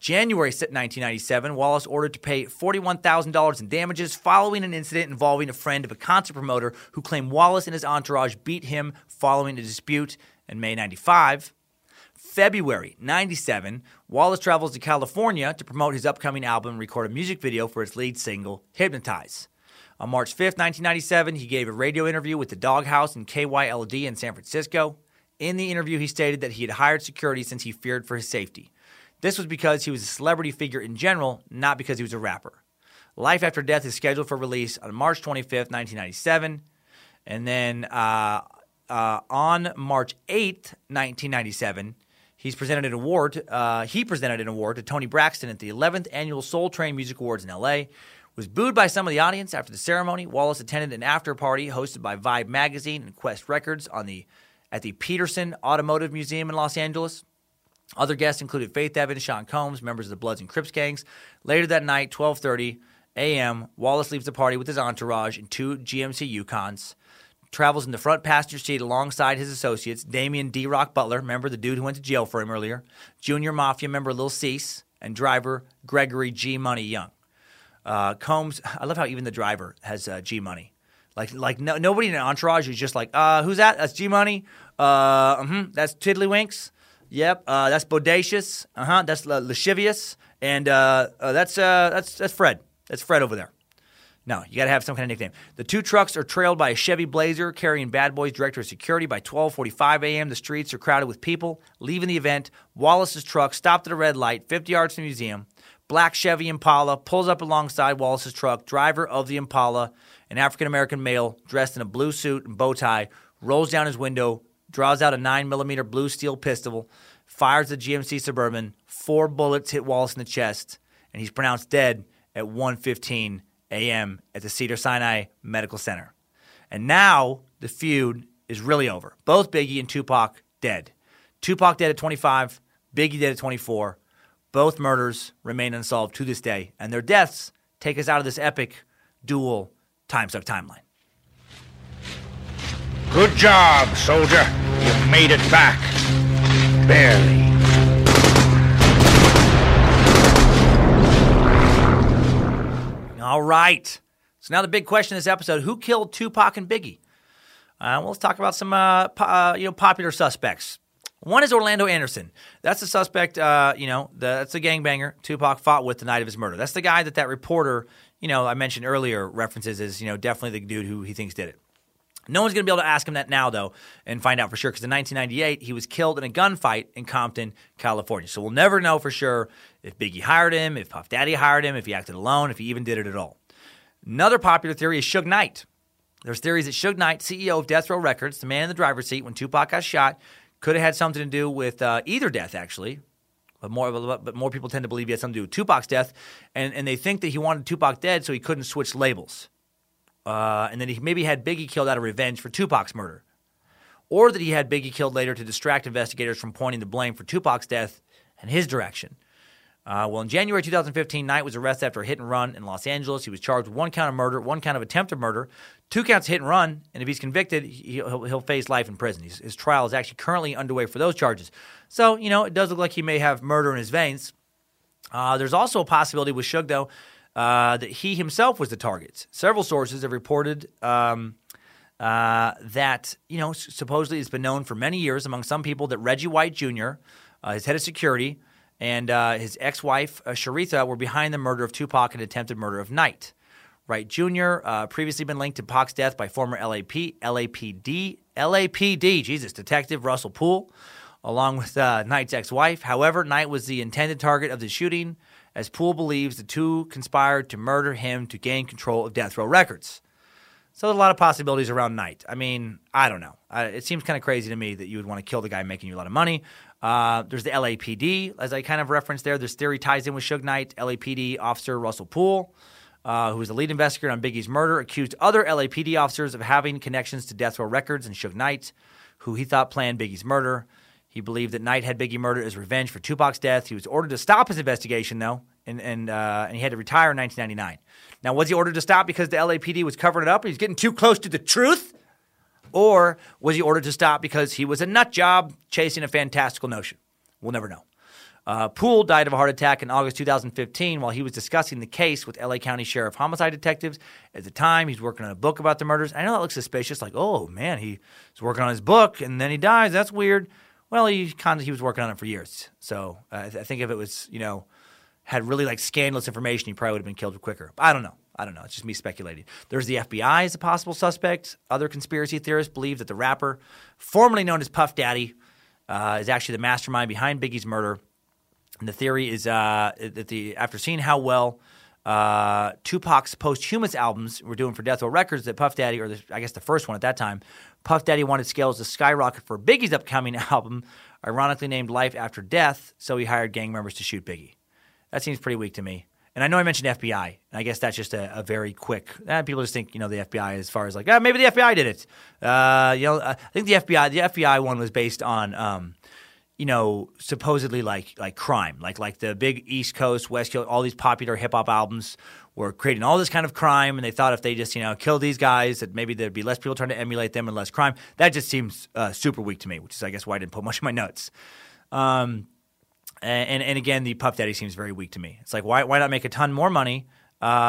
January 1997, Wallace ordered to pay $41,000 in damages following an incident involving a friend of a concert promoter who claimed Wallace and his entourage beat him following a dispute in May 95. February 97, Wallace travels to California to promote his upcoming album and record a music video for his lead single, Hypnotize. On March 5, 1997, he gave a radio interview with the Doghouse and KYLD in San Francisco. In the interview, he stated that he had hired security since he feared for his safety. This was because he was a celebrity figure in general, not because he was a rapper. Life After Death is scheduled for release on March 25, 1997. And then on March 8, 1997, he presented an award to Tony Braxton at the 11th Annual Soul Train Music Awards in L.A., was booed by some of the audience after the ceremony. Wallace attended an after-party hosted by Vibe Magazine and Quest Records at the Peterson Automotive Museum in Los Angeles. Other guests included Faith Evans, Sean Combs, members of the Bloods and Crips gangs. Later that night, 12:30 a.m., Wallace leaves the party with his entourage in two GMC Yukons, travels in the front passenger seat alongside his associates, Damian D-Rock Butler, remember the dude who went to jail for him earlier, Junior Mafia member Lil Cease, and driver Gregory G. Money Young. Combs, I love how even the driver has G-Money. Nobody in an entourage is just like, who's that? That's G-Money. That's Tiddlywinks. Yep. That's Bodacious. That's Lascivious. And that's Fred. That's Fred over there. No, you got to have some kind of nickname. The two trucks are trailed by a Chevy Blazer carrying Bad Boys director of security. By 12:45 a.m., the streets are crowded with people leaving the event. Wallace's truck stopped at a red light 50 yards from the museum. Black Chevy Impala pulls up alongside Wallace's truck. Driver of the Impala, an African-American male dressed in a blue suit and bow tie, rolls down his window, draws out a 9mm blue steel pistol, fires the GMC Suburban. 4 bullets hit Wallace in the chest, and he's pronounced dead at 1:15 a.m. at the Cedars-Sinai Medical Center. And now the feud is really over. Both Biggie and Tupac dead. Tupac dead at 25, Biggie dead at 24. Both murders remain unsolved to this day, and their deaths take us out of this epic dual time-step timeline. Good job, soldier. You've made it back. Barely. All right. So now the big question in this episode, who killed Tupac and Biggie? Well, let's talk about some popular suspects. One is Orlando Anderson. That's the suspect, that's the gangbanger Tupac fought with the night of his murder. That's the guy that reporter, I mentioned earlier references as, definitely the dude who he thinks did it. No one's going to be able to ask him that now, though, and find out for sure, because in 1998, he was killed in a gunfight in Compton, California. So we'll never know for sure if Biggie hired him, if Puff Daddy hired him, if he acted alone, if he even did it at all. Another popular theory is Suge Knight. There's theories that Suge Knight, CEO of Death Row Records, the man in the driver's seat when Tupac got shot, could have had something to do with either death, actually. But more people tend to believe he had something to do with Tupac's death, and they think that he wanted Tupac dead so he couldn't switch labels. And then he maybe had Biggie killed out of revenge for Tupac's murder. Or that he had Biggie killed later to distract investigators from pointing the blame for Tupac's death in his direction. In January 2015, Knight was arrested after a hit-and-run in Los Angeles. He was charged with 1 count of murder, 1 count of attempted murder, 2 counts of hit-and-run, and if he's convicted, he'll face life in prison. His trial is actually currently underway for those charges. So, it does look like he may have murder in his veins. There's also a possibility with Suge, though, that he himself was the target. Several sources have reported that, supposedly it's been known for many years among some people that Reggie White Jr., his head of security, and his ex-wife, Sharitha, were behind the murder of Tupac and attempted murder of Knight. Wright Jr., previously been linked to Pac's death by former LAPD Detective Russell Poole, along with Knight's ex-wife. However, Knight was the intended target of the shooting, as Poole believes the two conspired to murder him to gain control of Death Row Records. So there's a lot of possibilities around Knight. I mean, I don't know. It seems kind of crazy to me that you would want to kill the guy making you a lot of money. There's the LAPD, as I kind of referenced there. This theory ties in with Suge Knight. LAPD officer Russell Poole, who was the lead investigator on Biggie's murder, accused other LAPD officers of having connections to Death Row Records and Suge Knight, who he thought planned Biggie's murder. He believed that Knight had Biggie murdered as revenge for Tupac's death. He was ordered to stop his investigation, though, and he had to retire in 1999. Now, was he ordered to stop because the LAPD was covering it up and he's getting too close to the truth? Or was he ordered to stop because he was a nut job chasing a fantastical notion? We'll never know. Poole died of a heart attack in August 2015 while he was discussing the case with LA County Sheriff homicide detectives. At the time, he's working on a book about the murders. I know that looks suspicious, like, oh, man, he's working on his book, and then he dies. That's weird. Well, he was working on it for years. So I think if it was, had really scandalous information, he probably would have been killed quicker. I don't know. It's just me speculating. There's the FBI as a possible suspect. Other conspiracy theorists believe that the rapper, formerly known as Puff Daddy, is actually the mastermind behind Biggie's murder. And the theory is that after seeing how well Tupac's posthumous albums were doing for Death Row Records, that Puff Daddy, or I guess the first one at that time, Puff Daddy wanted scales to skyrocket for Biggie's upcoming album, ironically named Life After Death, so he hired gang members to shoot Biggie. That seems pretty weak to me. And I know I mentioned FBI, and I guess that's just a very quick people just think, the FBI as far as maybe the FBI did it. I think the FBI one was based on supposedly like crime, like the big East Coast, West Coast, all these popular hip hop albums were creating all this kind of crime, and they thought if they just kill these guys, that maybe there'd be less people trying to emulate them and less crime. That just seems super weak to me, which is I guess why I didn't put much in my notes. And again, the Puff Daddy seems very weak to me. It's like why not make a ton more money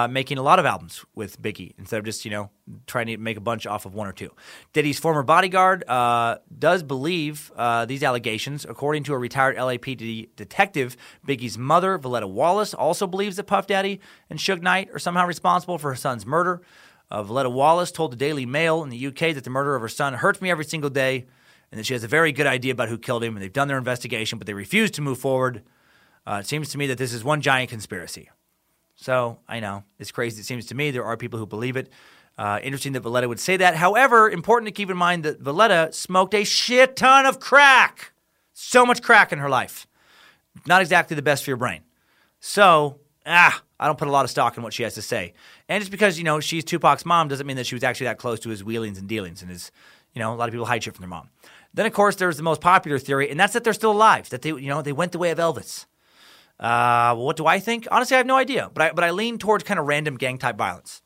making a lot of albums with Biggie instead of just, you know, trying to make a bunch off of one or two. Diddy's former bodyguard does believe these allegations. According to a retired LAPD detective, Biggie's mother, Voletta Wallace, also believes that Puff Daddy and Suge Knight are somehow responsible for her son's murder. Voletta Wallace told the Daily Mail in the UK that the murder of her son hurts me every single day and that she has a very good idea about who killed him, and they've done their investigation, but they refuse to move forward. It seems to me that this is one giant conspiracy. So, I know, it's crazy, it seems to me. There are people who believe it. Interesting that Voletta would say that. However, important to keep in mind that Voletta smoked a shit ton of crack. So much crack in her life. Not exactly the best for your brain. So, I don't put a lot of stock in what she has to say. And just because, you know, she's Tupac's mom doesn't mean that she was actually that close to his wheelings and dealings and his, you know, a lot of people hide shit from their mom. Then, of course, there's the most popular theory, and that's that they're still alive, that they, you know, they went the way of Elvis. Well, what do I think? Honestly, I have no idea, but I lean towards kind of random gang-type violence.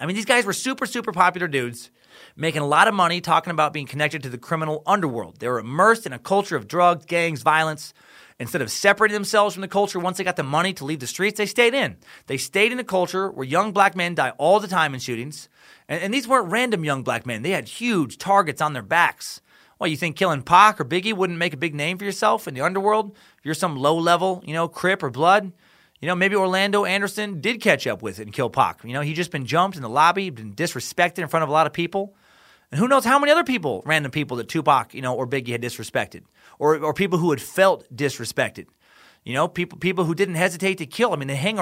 I mean, these guys were super, super popular dudes making a lot of money talking about being connected to the criminal underworld. They were immersed in a culture of drugs, gangs, violence. Instead of separating themselves from the culture once they got the money to leave the streets, they stayed in. They stayed in a culture where young black men die all the time in shootings. And these weren't random young black men. They had huge targets on their backs. Well, you think killing Pac or Biggie wouldn't make a big name for yourself in the underworld? If you're some low-level, you know, Crip or Blood, you know, maybe Orlando Anderson did catch up with it and kill Pac. You know, he'd just been jumped in the lobby, been disrespected in front of a lot of people. And who knows how many other people, random people that Tupac, you know, or Biggie had disrespected, or people who had felt disrespected. You know, people who didn't hesitate to kill. I mean, they hung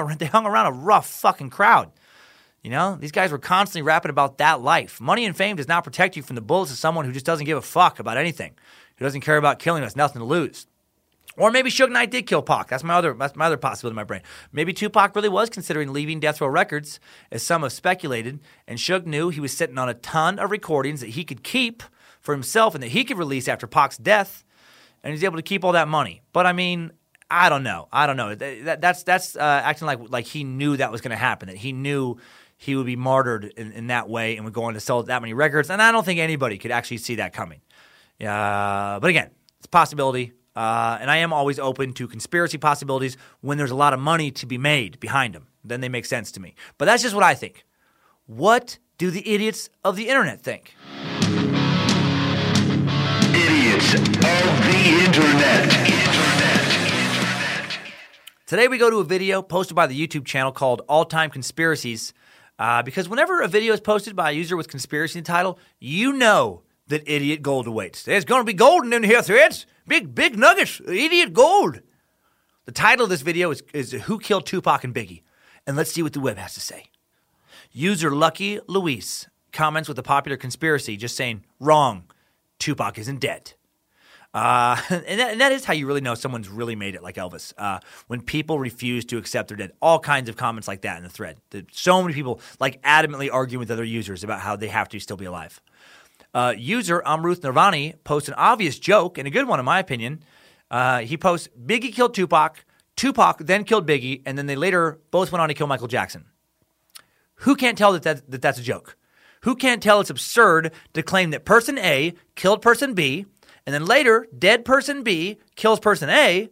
around a rough fucking crowd. You know, these guys were constantly rapping about that life. Money and fame does not protect you from the bullets of someone who just doesn't give a fuck about anything, who doesn't care about killing us, nothing to lose. Or maybe Suge Knight did kill Pac. That's my other possibility in my brain. Maybe Tupac really was considering leaving Death Row Records, as some have speculated, and Suge knew he was sitting on a ton of recordings that he could keep for himself and that he could release after Pac's death, and he's able to keep all that money. But I mean, I don't know. That's acting like he knew that was going to happen, that he knew he would be martyred in that way and would go on to sell that many records. And I don't think anybody could actually see that coming. But again, it's a possibility. And I am always open to conspiracy possibilities when there's a lot of money to be made behind them. Then they make sense to me. But that's just what I think. What do the idiots of the internet think? Idiots of the internet. Today we go to a video posted by the YouTube channel called All Time Conspiracies. Because whenever a video is posted by a user with conspiracy in the title, you know that idiot gold awaits. There's going to be gold in here, threads. Big nuggets. Idiot gold. The title of this video is Who Killed Tupac and Biggie? And let's see what the web has to say. User Lucky Luis comments with a popular conspiracy just saying, wrong, Tupac isn't dead. And that is how you really know someone's really made it, like Elvis, when people refuse to accept they're dead. All kinds of comments like that in the thread. So many people like adamantly arguing with other users about how they have to still be alive. User Amruth Nirvani posts an obvious joke, and a good one in my opinion. He posts, Biggie killed Tupac, Tupac then killed Biggie, and then they later both went on to kill Michael Jackson. Who can't tell that's a joke? Who can't tell it's absurd to claim that person A killed person B, and then later, dead person B kills person A,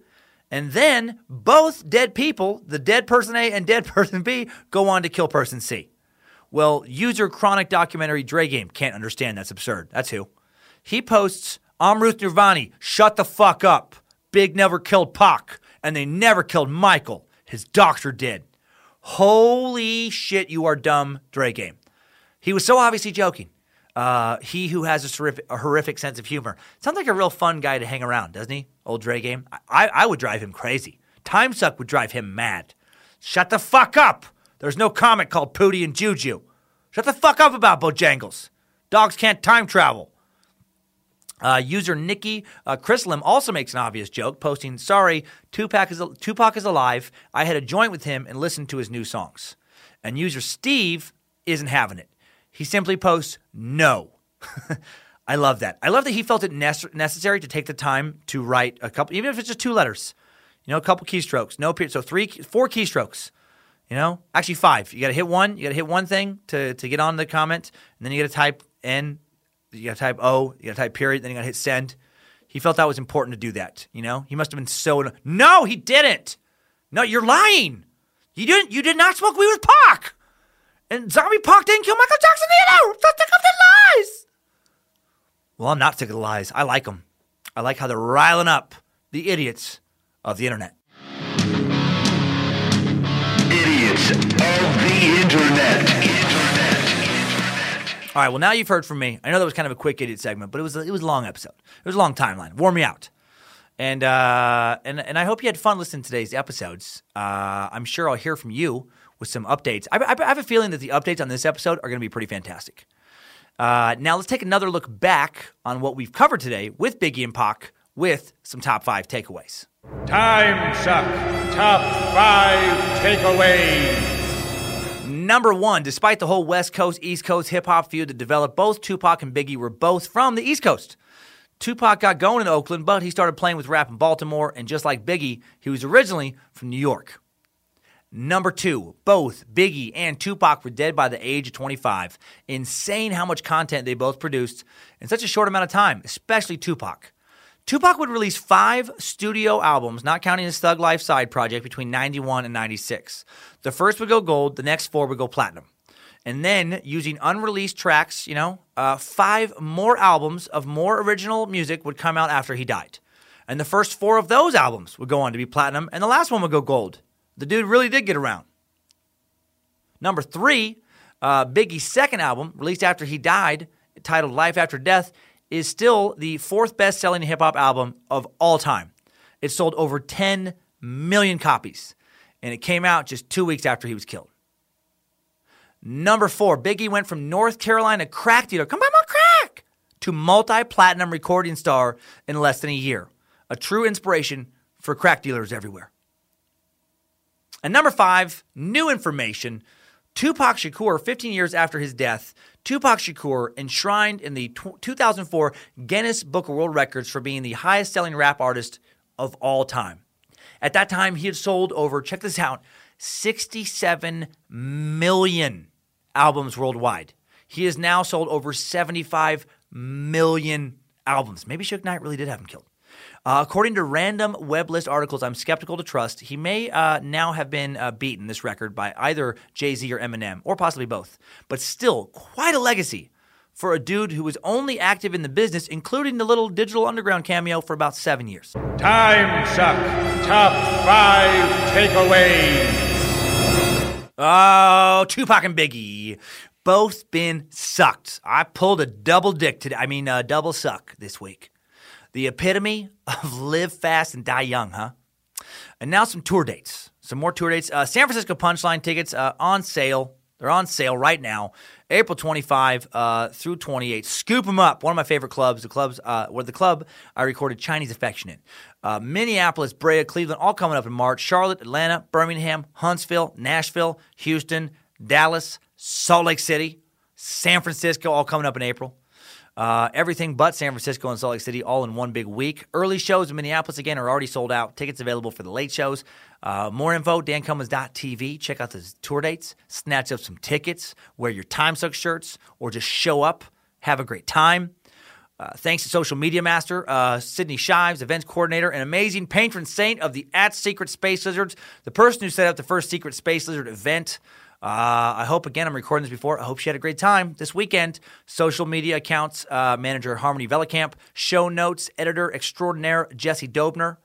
and then both dead people, the dead person A and dead person B, go on to kill person C. Well, user Chronic Documentary Dre Game can't understand that's absurd. That's who. He posts, Amruth Nirvani, shut the fuck up. Big never killed Pac, and they never killed Michael. His doctor did. Holy shit, you are dumb, Dre Game. He was so obviously joking. He who has a horrific sense of humor. Sounds like a real fun guy to hang around, doesn't he? Old Dre Game. I would drive him crazy. Time Suck would drive him mad. Shut the fuck up. There's no comic called Pootie and Juju. Shut the fuck up about Bojangles. Dogs can't time travel. User Nikki Chrislam also makes an obvious joke, posting, sorry, Tupac is alive. I had a joint with him and listened to his new songs. And user Steve isn't having it. He simply posts, no. I love that. I love that he felt it necessary to take the time to write a couple, even if it's just two letters, you know, a couple keystrokes, no period. So four keystrokes, you know, actually five. You got to hit one thing to get on the comment, and then you got to type N, you got to type O, you got to type period, then you got to hit send. He felt that was important to do that, you know. He must have been so, no, he didn't. No, you're lying. You did not smoke weed with Pac. And Zombie Pac didn't kill Michael Jackson either. Stop sick of the lies. Well, I'm not sick of the lies. I like them. I like how they're riling up the idiots of the internet. Idiots of the internet. All right, well, now you've heard from me. I know that was kind of a quick idiot segment, but it was a long episode. It was a long timeline. Wore me out. And I hope you had fun listening to today's episodes. I'm sure I'll hear from you with some updates. I have a feeling that the updates on this episode are going to be pretty fantastic. Now let's take another look back on what we've covered today with Biggie and Pac with some top five takeaways. Time suck. Top five takeaways. Number one, despite the whole West Coast, East Coast hip-hop feud that developed, both Tupac and Biggie were both from the East Coast. Tupac got going in Oakland, but he started playing with rap in Baltimore, and just like Biggie, he was originally from New York. Number two, both Biggie and Tupac were dead by the age of 25. Insane how much content they both produced in such a short amount of time, especially Tupac. Tupac would release 5 studio albums, not counting his Thug Life side project, between 91 and 96. The first would go gold, the next 4 would go platinum. And then, using unreleased tracks, 5 more albums of more original music would come out after he died. And the first 4 of those albums would go on to be platinum, and the last one would go gold. The dude really did get around. Number three, Biggie's second album, released after he died, titled Life After Death, is still the 4th best-selling hip-hop album of all time. It sold over 10 million copies, and it came out just 2 weeks after he was killed. Number 4, Biggie went from North Carolina crack dealer, come buy my crack, to multi-platinum recording star in less than a year. A true inspiration for crack dealers everywhere. And number 5, new information, Tupac Shakur, 15 years after his death, Tupac Shakur enshrined in the 2004 Guinness Book of World Records for being the highest-selling rap artist of all time. At that time, he had sold over, check this out, 67 million albums worldwide. He has now sold over 75 million albums. Maybe Suge Knight really did have him killed. According to random web list articles I'm skeptical to trust, he may now have been beaten, this record, by either Jay-Z or Eminem, or possibly both. But still, quite a legacy for a dude who was only active in the business, including the little Digital Underground cameo, for about 7 years. Time suck. Top 5 takeaways. Oh, Tupac and Biggie. Both been sucked. I pulled a double dick today. Double suck this week. The epitome of live fast and die young, huh? And now some tour dates. Some more tour dates. San Francisco Punchline tickets on sale. They're on sale right now. April 25 through 28. Scoop them up. One of my favorite clubs. The club I recorded Chinese Affection in. Minneapolis, Brea, Cleveland, all coming up in March. Charlotte, Atlanta, Birmingham, Huntsville, Nashville, Houston, Dallas, Salt Lake City, San Francisco, all coming up in April. Everything but San Francisco and Salt Lake City all in one big week. Early shows in Minneapolis, again, are already sold out. Tickets available for the late shows. More info, dancummins.tv. Check out the tour dates. Snatch up some tickets. Wear your Time Suck shirts or just show up. Have a great time. Thanks to Social Media Master, Sydney Shives, events coordinator, and amazing patron saint of the @Secret Space Lizards, the person who set up the first Secret Space Lizard event. I hope, again, I'm recording this before. I hope she had a great time this weekend. Social media accounts manager Harmony Velikamp, show notes editor extraordinaire Jesse Dobner.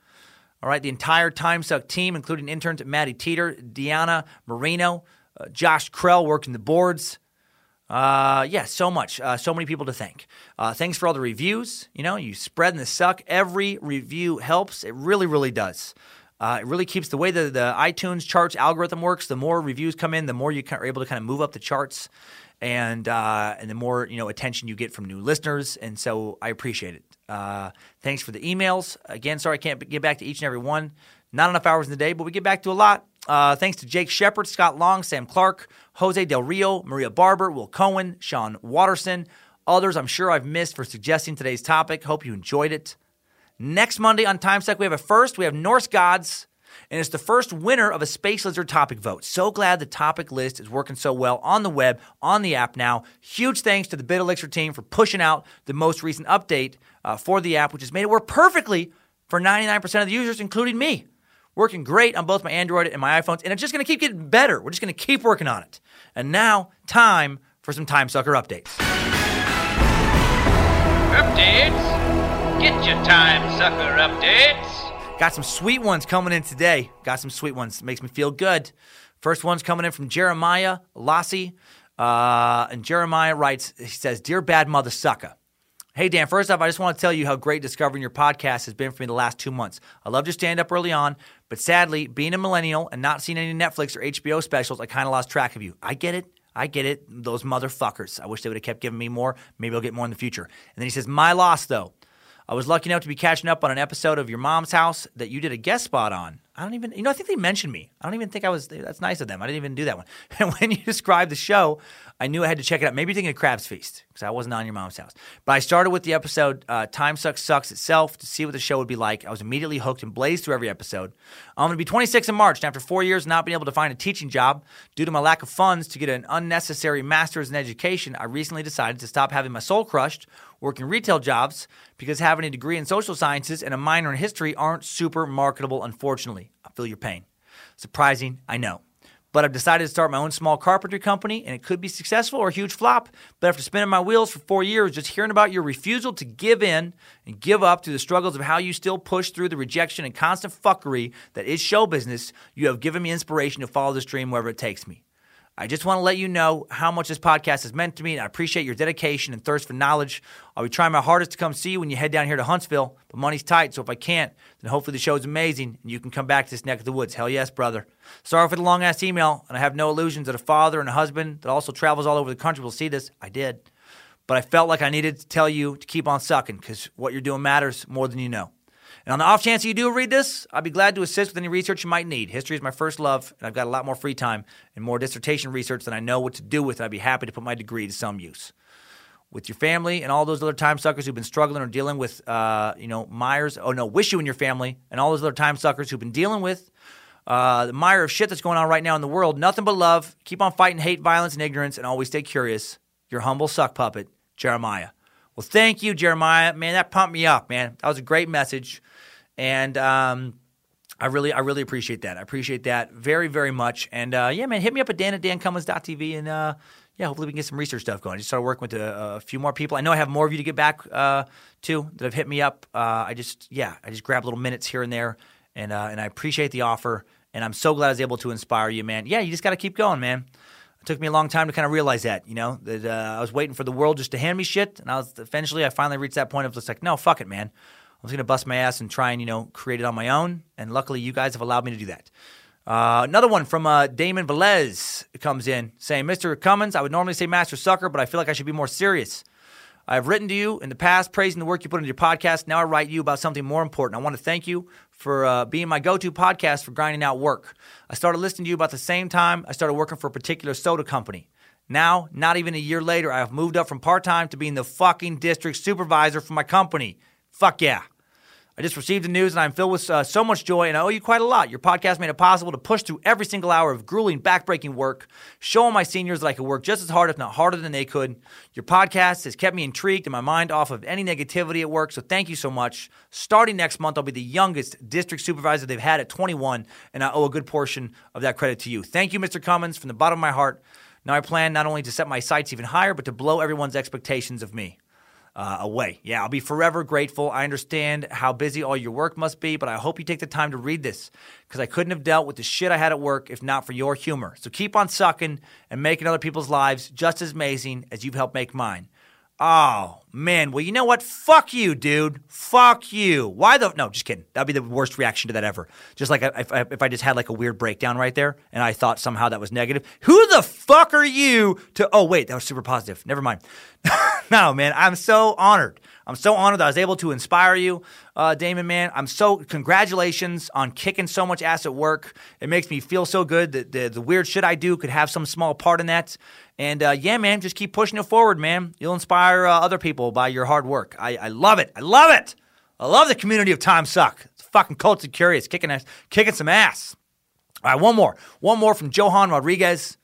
All right, the entire Time Suck team, including interns Maddie Teeter, Deanna Marino, Josh Krell working the boards. So much. So many people to thank. Thanks for all the reviews. You spreading the suck. Every review helps. It really, really does. It really keeps the way the iTunes charts algorithm works. The more reviews come in, the more you are able to kind of move up the charts, and the more attention you get from new listeners. And so I appreciate it. Thanks for the emails. Again, sorry I can't get back to each and every one. Not enough hours in the day, but we get back to a lot. Thanks to Jake Shepard, Scott Long, Sam Clark, Jose Del Rio, Maria Barber, Will Cohen, Sean Watterson, others I'm sure I've missed for suggesting today's topic. Hope you enjoyed it. Next Monday on Time Suck, we have a first. We have Norse Gods, and it's the first winner of a Space Lizard topic vote. So glad the topic list is working so well on the web, on the app now. Huge thanks to the Bit Elixir team for pushing out the most recent update for the app, which has made it work perfectly for 99% of the users, including me. Working great on both my Android and my iPhones, and it's just going to keep getting better. We're just going to keep working on it. And now, time for some Time Sucker updates. Updates? Get your Time Sucker updates. Got some sweet ones coming in today. Got some sweet ones. Makes me feel good. First one's coming in from Jeremiah Lassie. And Jeremiah writes, he says, "Dear Bad Mother Sucker. Hey, Dan, first off, I just want to tell you how great discovering your podcast has been for me the last 2 months. I loved your stand-up early on, but sadly, being a millennial and not seeing any Netflix or HBO specials, I kind of lost track of you. I get it. Those motherfuckers. I wish they would have kept giving me more. Maybe I'll get more in the future." And then he says, "My loss, though. I was lucky enough to be catching up on an episode of Your Mom's House that you did a guest spot on." I think they mentioned me. I don't even think I was, that's nice of them. I didn't even do that one. "And when you described the show, I knew I had to check it out. Maybe thinking of Crab's Feast, because I wasn't on Your Mom's House. But I started with the episode Time Sucks itself to see what the show would be like. I was immediately hooked and blazed through every episode. I'm going to be 26 in March, and after 4 years not being able to find a teaching job due to my lack of funds to get an unnecessary master's in education, I recently decided to stop having my soul crushed working retail jobs, because having a degree in social sciences and a minor in history aren't super marketable, unfortunately. I feel your pain. Surprising, I know. But I've decided to start my own small carpentry company, and it could be successful or a huge flop. But after spinning my wheels for 4 years, just hearing about your refusal to give in and give up through the struggles of how you still push through the rejection and constant fuckery that is show business, you have given me inspiration to follow this dream wherever it takes me. I just want to let you know how much this podcast has meant to me, and I appreciate your dedication and thirst for knowledge. I'll be trying my hardest to come see you when you head down here to Huntsville, but money's tight, so if I can't, then hopefully the show is amazing, and you can come back to this neck of the woods. Hell yes, brother. Sorry for the long-ass email, and I have no illusions that a father and a husband that also travels all over the country will see this. I did. But I felt like I needed to tell you to keep on sucking, because what you're doing matters more than you know. And on the off chance that you do read this, I'd be glad to assist with any research you might need. History is my first love, and I've got a lot more free time and more dissertation research than I know what to do with, and I'd be happy to put my degree to some use. With your family and all those other time suckers who've been struggling or dealing with, wish you and your family, and all those other time suckers who've been dealing with the mire of shit that's going on right now in the world. Nothing but love. Keep on fighting hate, violence, and ignorance, and always stay curious. Your humble suck puppet, Jeremiah." Well, thank you, Jeremiah. Man, that pumped me up, man. That was a great message. And I really appreciate that. I appreciate that very, very much. And hit me up at Dan at dancummins.tv, and hopefully we can get some research stuff going. I just started working with a few more people. I know I have more of you to get back to that have hit me up. I just grab little minutes here and there, and I appreciate the offer. And I'm so glad I was able to inspire you, man. Yeah, you just got to keep going, man. It took me a long time to kind of realize that, that I was waiting for the world just to hand me shit, and I finally reached that point of just like, no, fuck it, man. I was going to bust my ass and try and, create it on my own. And luckily, you guys have allowed me to do that. Another one from Damon Velez comes in saying, "Mr. Cummins, I would normally say Master Sucker, but I feel like I should be more serious. I have written to you in the past praising the work you put into your podcast. Now I write you about something more important. I want to thank you for being my go-to podcast for grinding out work. I started listening to you about the same time I started working for a particular soda company. Now, not even a year later, I have moved up from part-time to being the fucking district supervisor for my company. Fuck yeah. I just received the news, and I'm filled with so much joy, and I owe you quite a lot. Your podcast made it possible to push through every single hour of grueling, back-breaking work, showing my seniors that I could work just as hard, if not harder than they could. Your podcast has kept me intrigued and my mind off of any negativity at work, so thank you so much. Starting next month, I'll be the youngest district supervisor they've had at 21, and I owe a good portion of that credit to you. Thank you, Mr. Cummins, from the bottom of my heart. Now I plan not only to set my sights even higher, but to blow everyone's expectations of me away. Yeah, I'll be forever grateful. I understand how busy all your work must be, but I hope you take the time to read this, because I couldn't have dealt with the shit I had at work if not for your humor. So keep on sucking and making other people's lives just as amazing as you've helped make mine." Oh, man. Well, you know what? Fuck you, dude. Fuck you. No, just kidding. That'd be the worst reaction to that ever. Just like if I just had like a weird breakdown right there and I thought somehow that was negative. Who the fuck are you to... Oh, wait. That was super positive. Never mind. No, man. I'm so honored. I'm so honored that I was able to inspire you, Damon, man. Congratulations on kicking so much ass at work. It makes me feel so good that the weird shit I do could have some small part in that. And man, just keep pushing it forward, man. You'll inspire other people by your hard work. I love it. I love it. I love the community of Time Suck. It's fucking cultured curious, kicking some ass. All right, one more from Johan Rodriguez.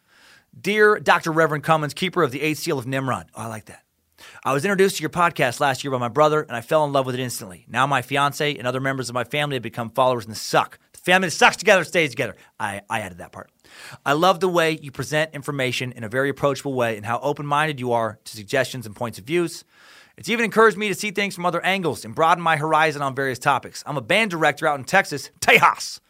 "Dear Dr. Reverend Cummins, keeper of the 8th seal of Nimrod." Oh, I like that. "I was introduced to your podcast last year by my brother, and I fell in love with it instantly. Now my fiance and other members of my family have become followers in the suck. Family that sucks together stays together. I added that part. I love the way you present information in a very approachable way and how open-minded you are to suggestions and points of views. It's even encouraged me to see things from other angles and broaden my horizon on various topics. I'm a band director out in Texas, Tejas,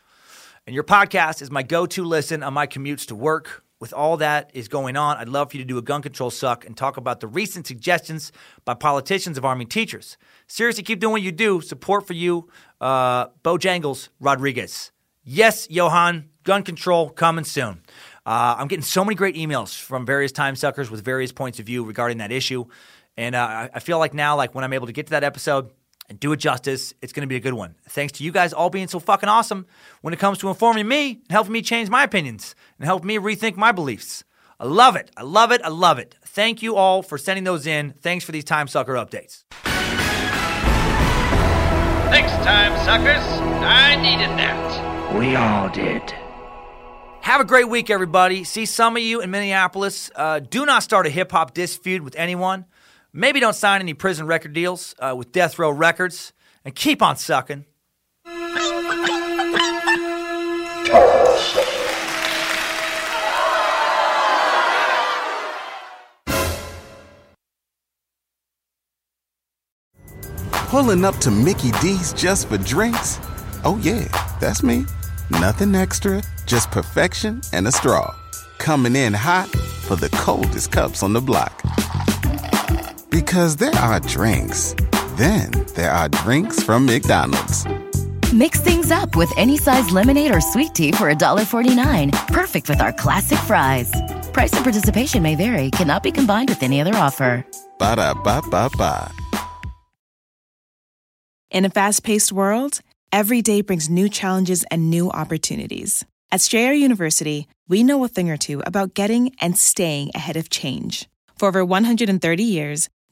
and your podcast is my go-to listen on my commutes to work. With all that is going on, I'd love for you to do a gun control suck and talk about the recent suggestions by politicians of arming teachers. Seriously, keep doing what you do. Support for you, Bojangles Rodriguez. Yes, Johan, gun control coming soon. I'm getting so many great emails from various time suckers with various points of view regarding that issue. And I feel like now, like when I'm able to get to that episode and do it justice, it's going to be a good one. Thanks to you guys all being so fucking awesome when it comes to informing me and helping me change my opinions and helping me rethink my beliefs. I love it. I love it. I love it. Thank you all for sending those in. Thanks for these Time Sucker updates. Thanks, Time Suckers. I needed that. We all did. Have a great week, everybody. See some of you in Minneapolis. Do not start a hip-hop diss feud with anyone. Maybe don't sign any prison record deals with Death Row Records, and keep on sucking. Pulling up to Mickey D's just for drinks? Oh yeah, that's me. Nothing extra, just perfection and a straw. Coming in hot for the coldest cups on the block. Because there are drinks. Then there are drinks from McDonald's. Mix things up with any size lemonade or sweet tea for $1.49. Perfect with our classic fries. Price and participation may vary. Cannot be combined with any other offer. Ba-da-ba-ba-ba. In a fast-paced world, every day brings new challenges and new opportunities. At Strayer University, we know a thing or two about getting and staying ahead of change. For over 130 years,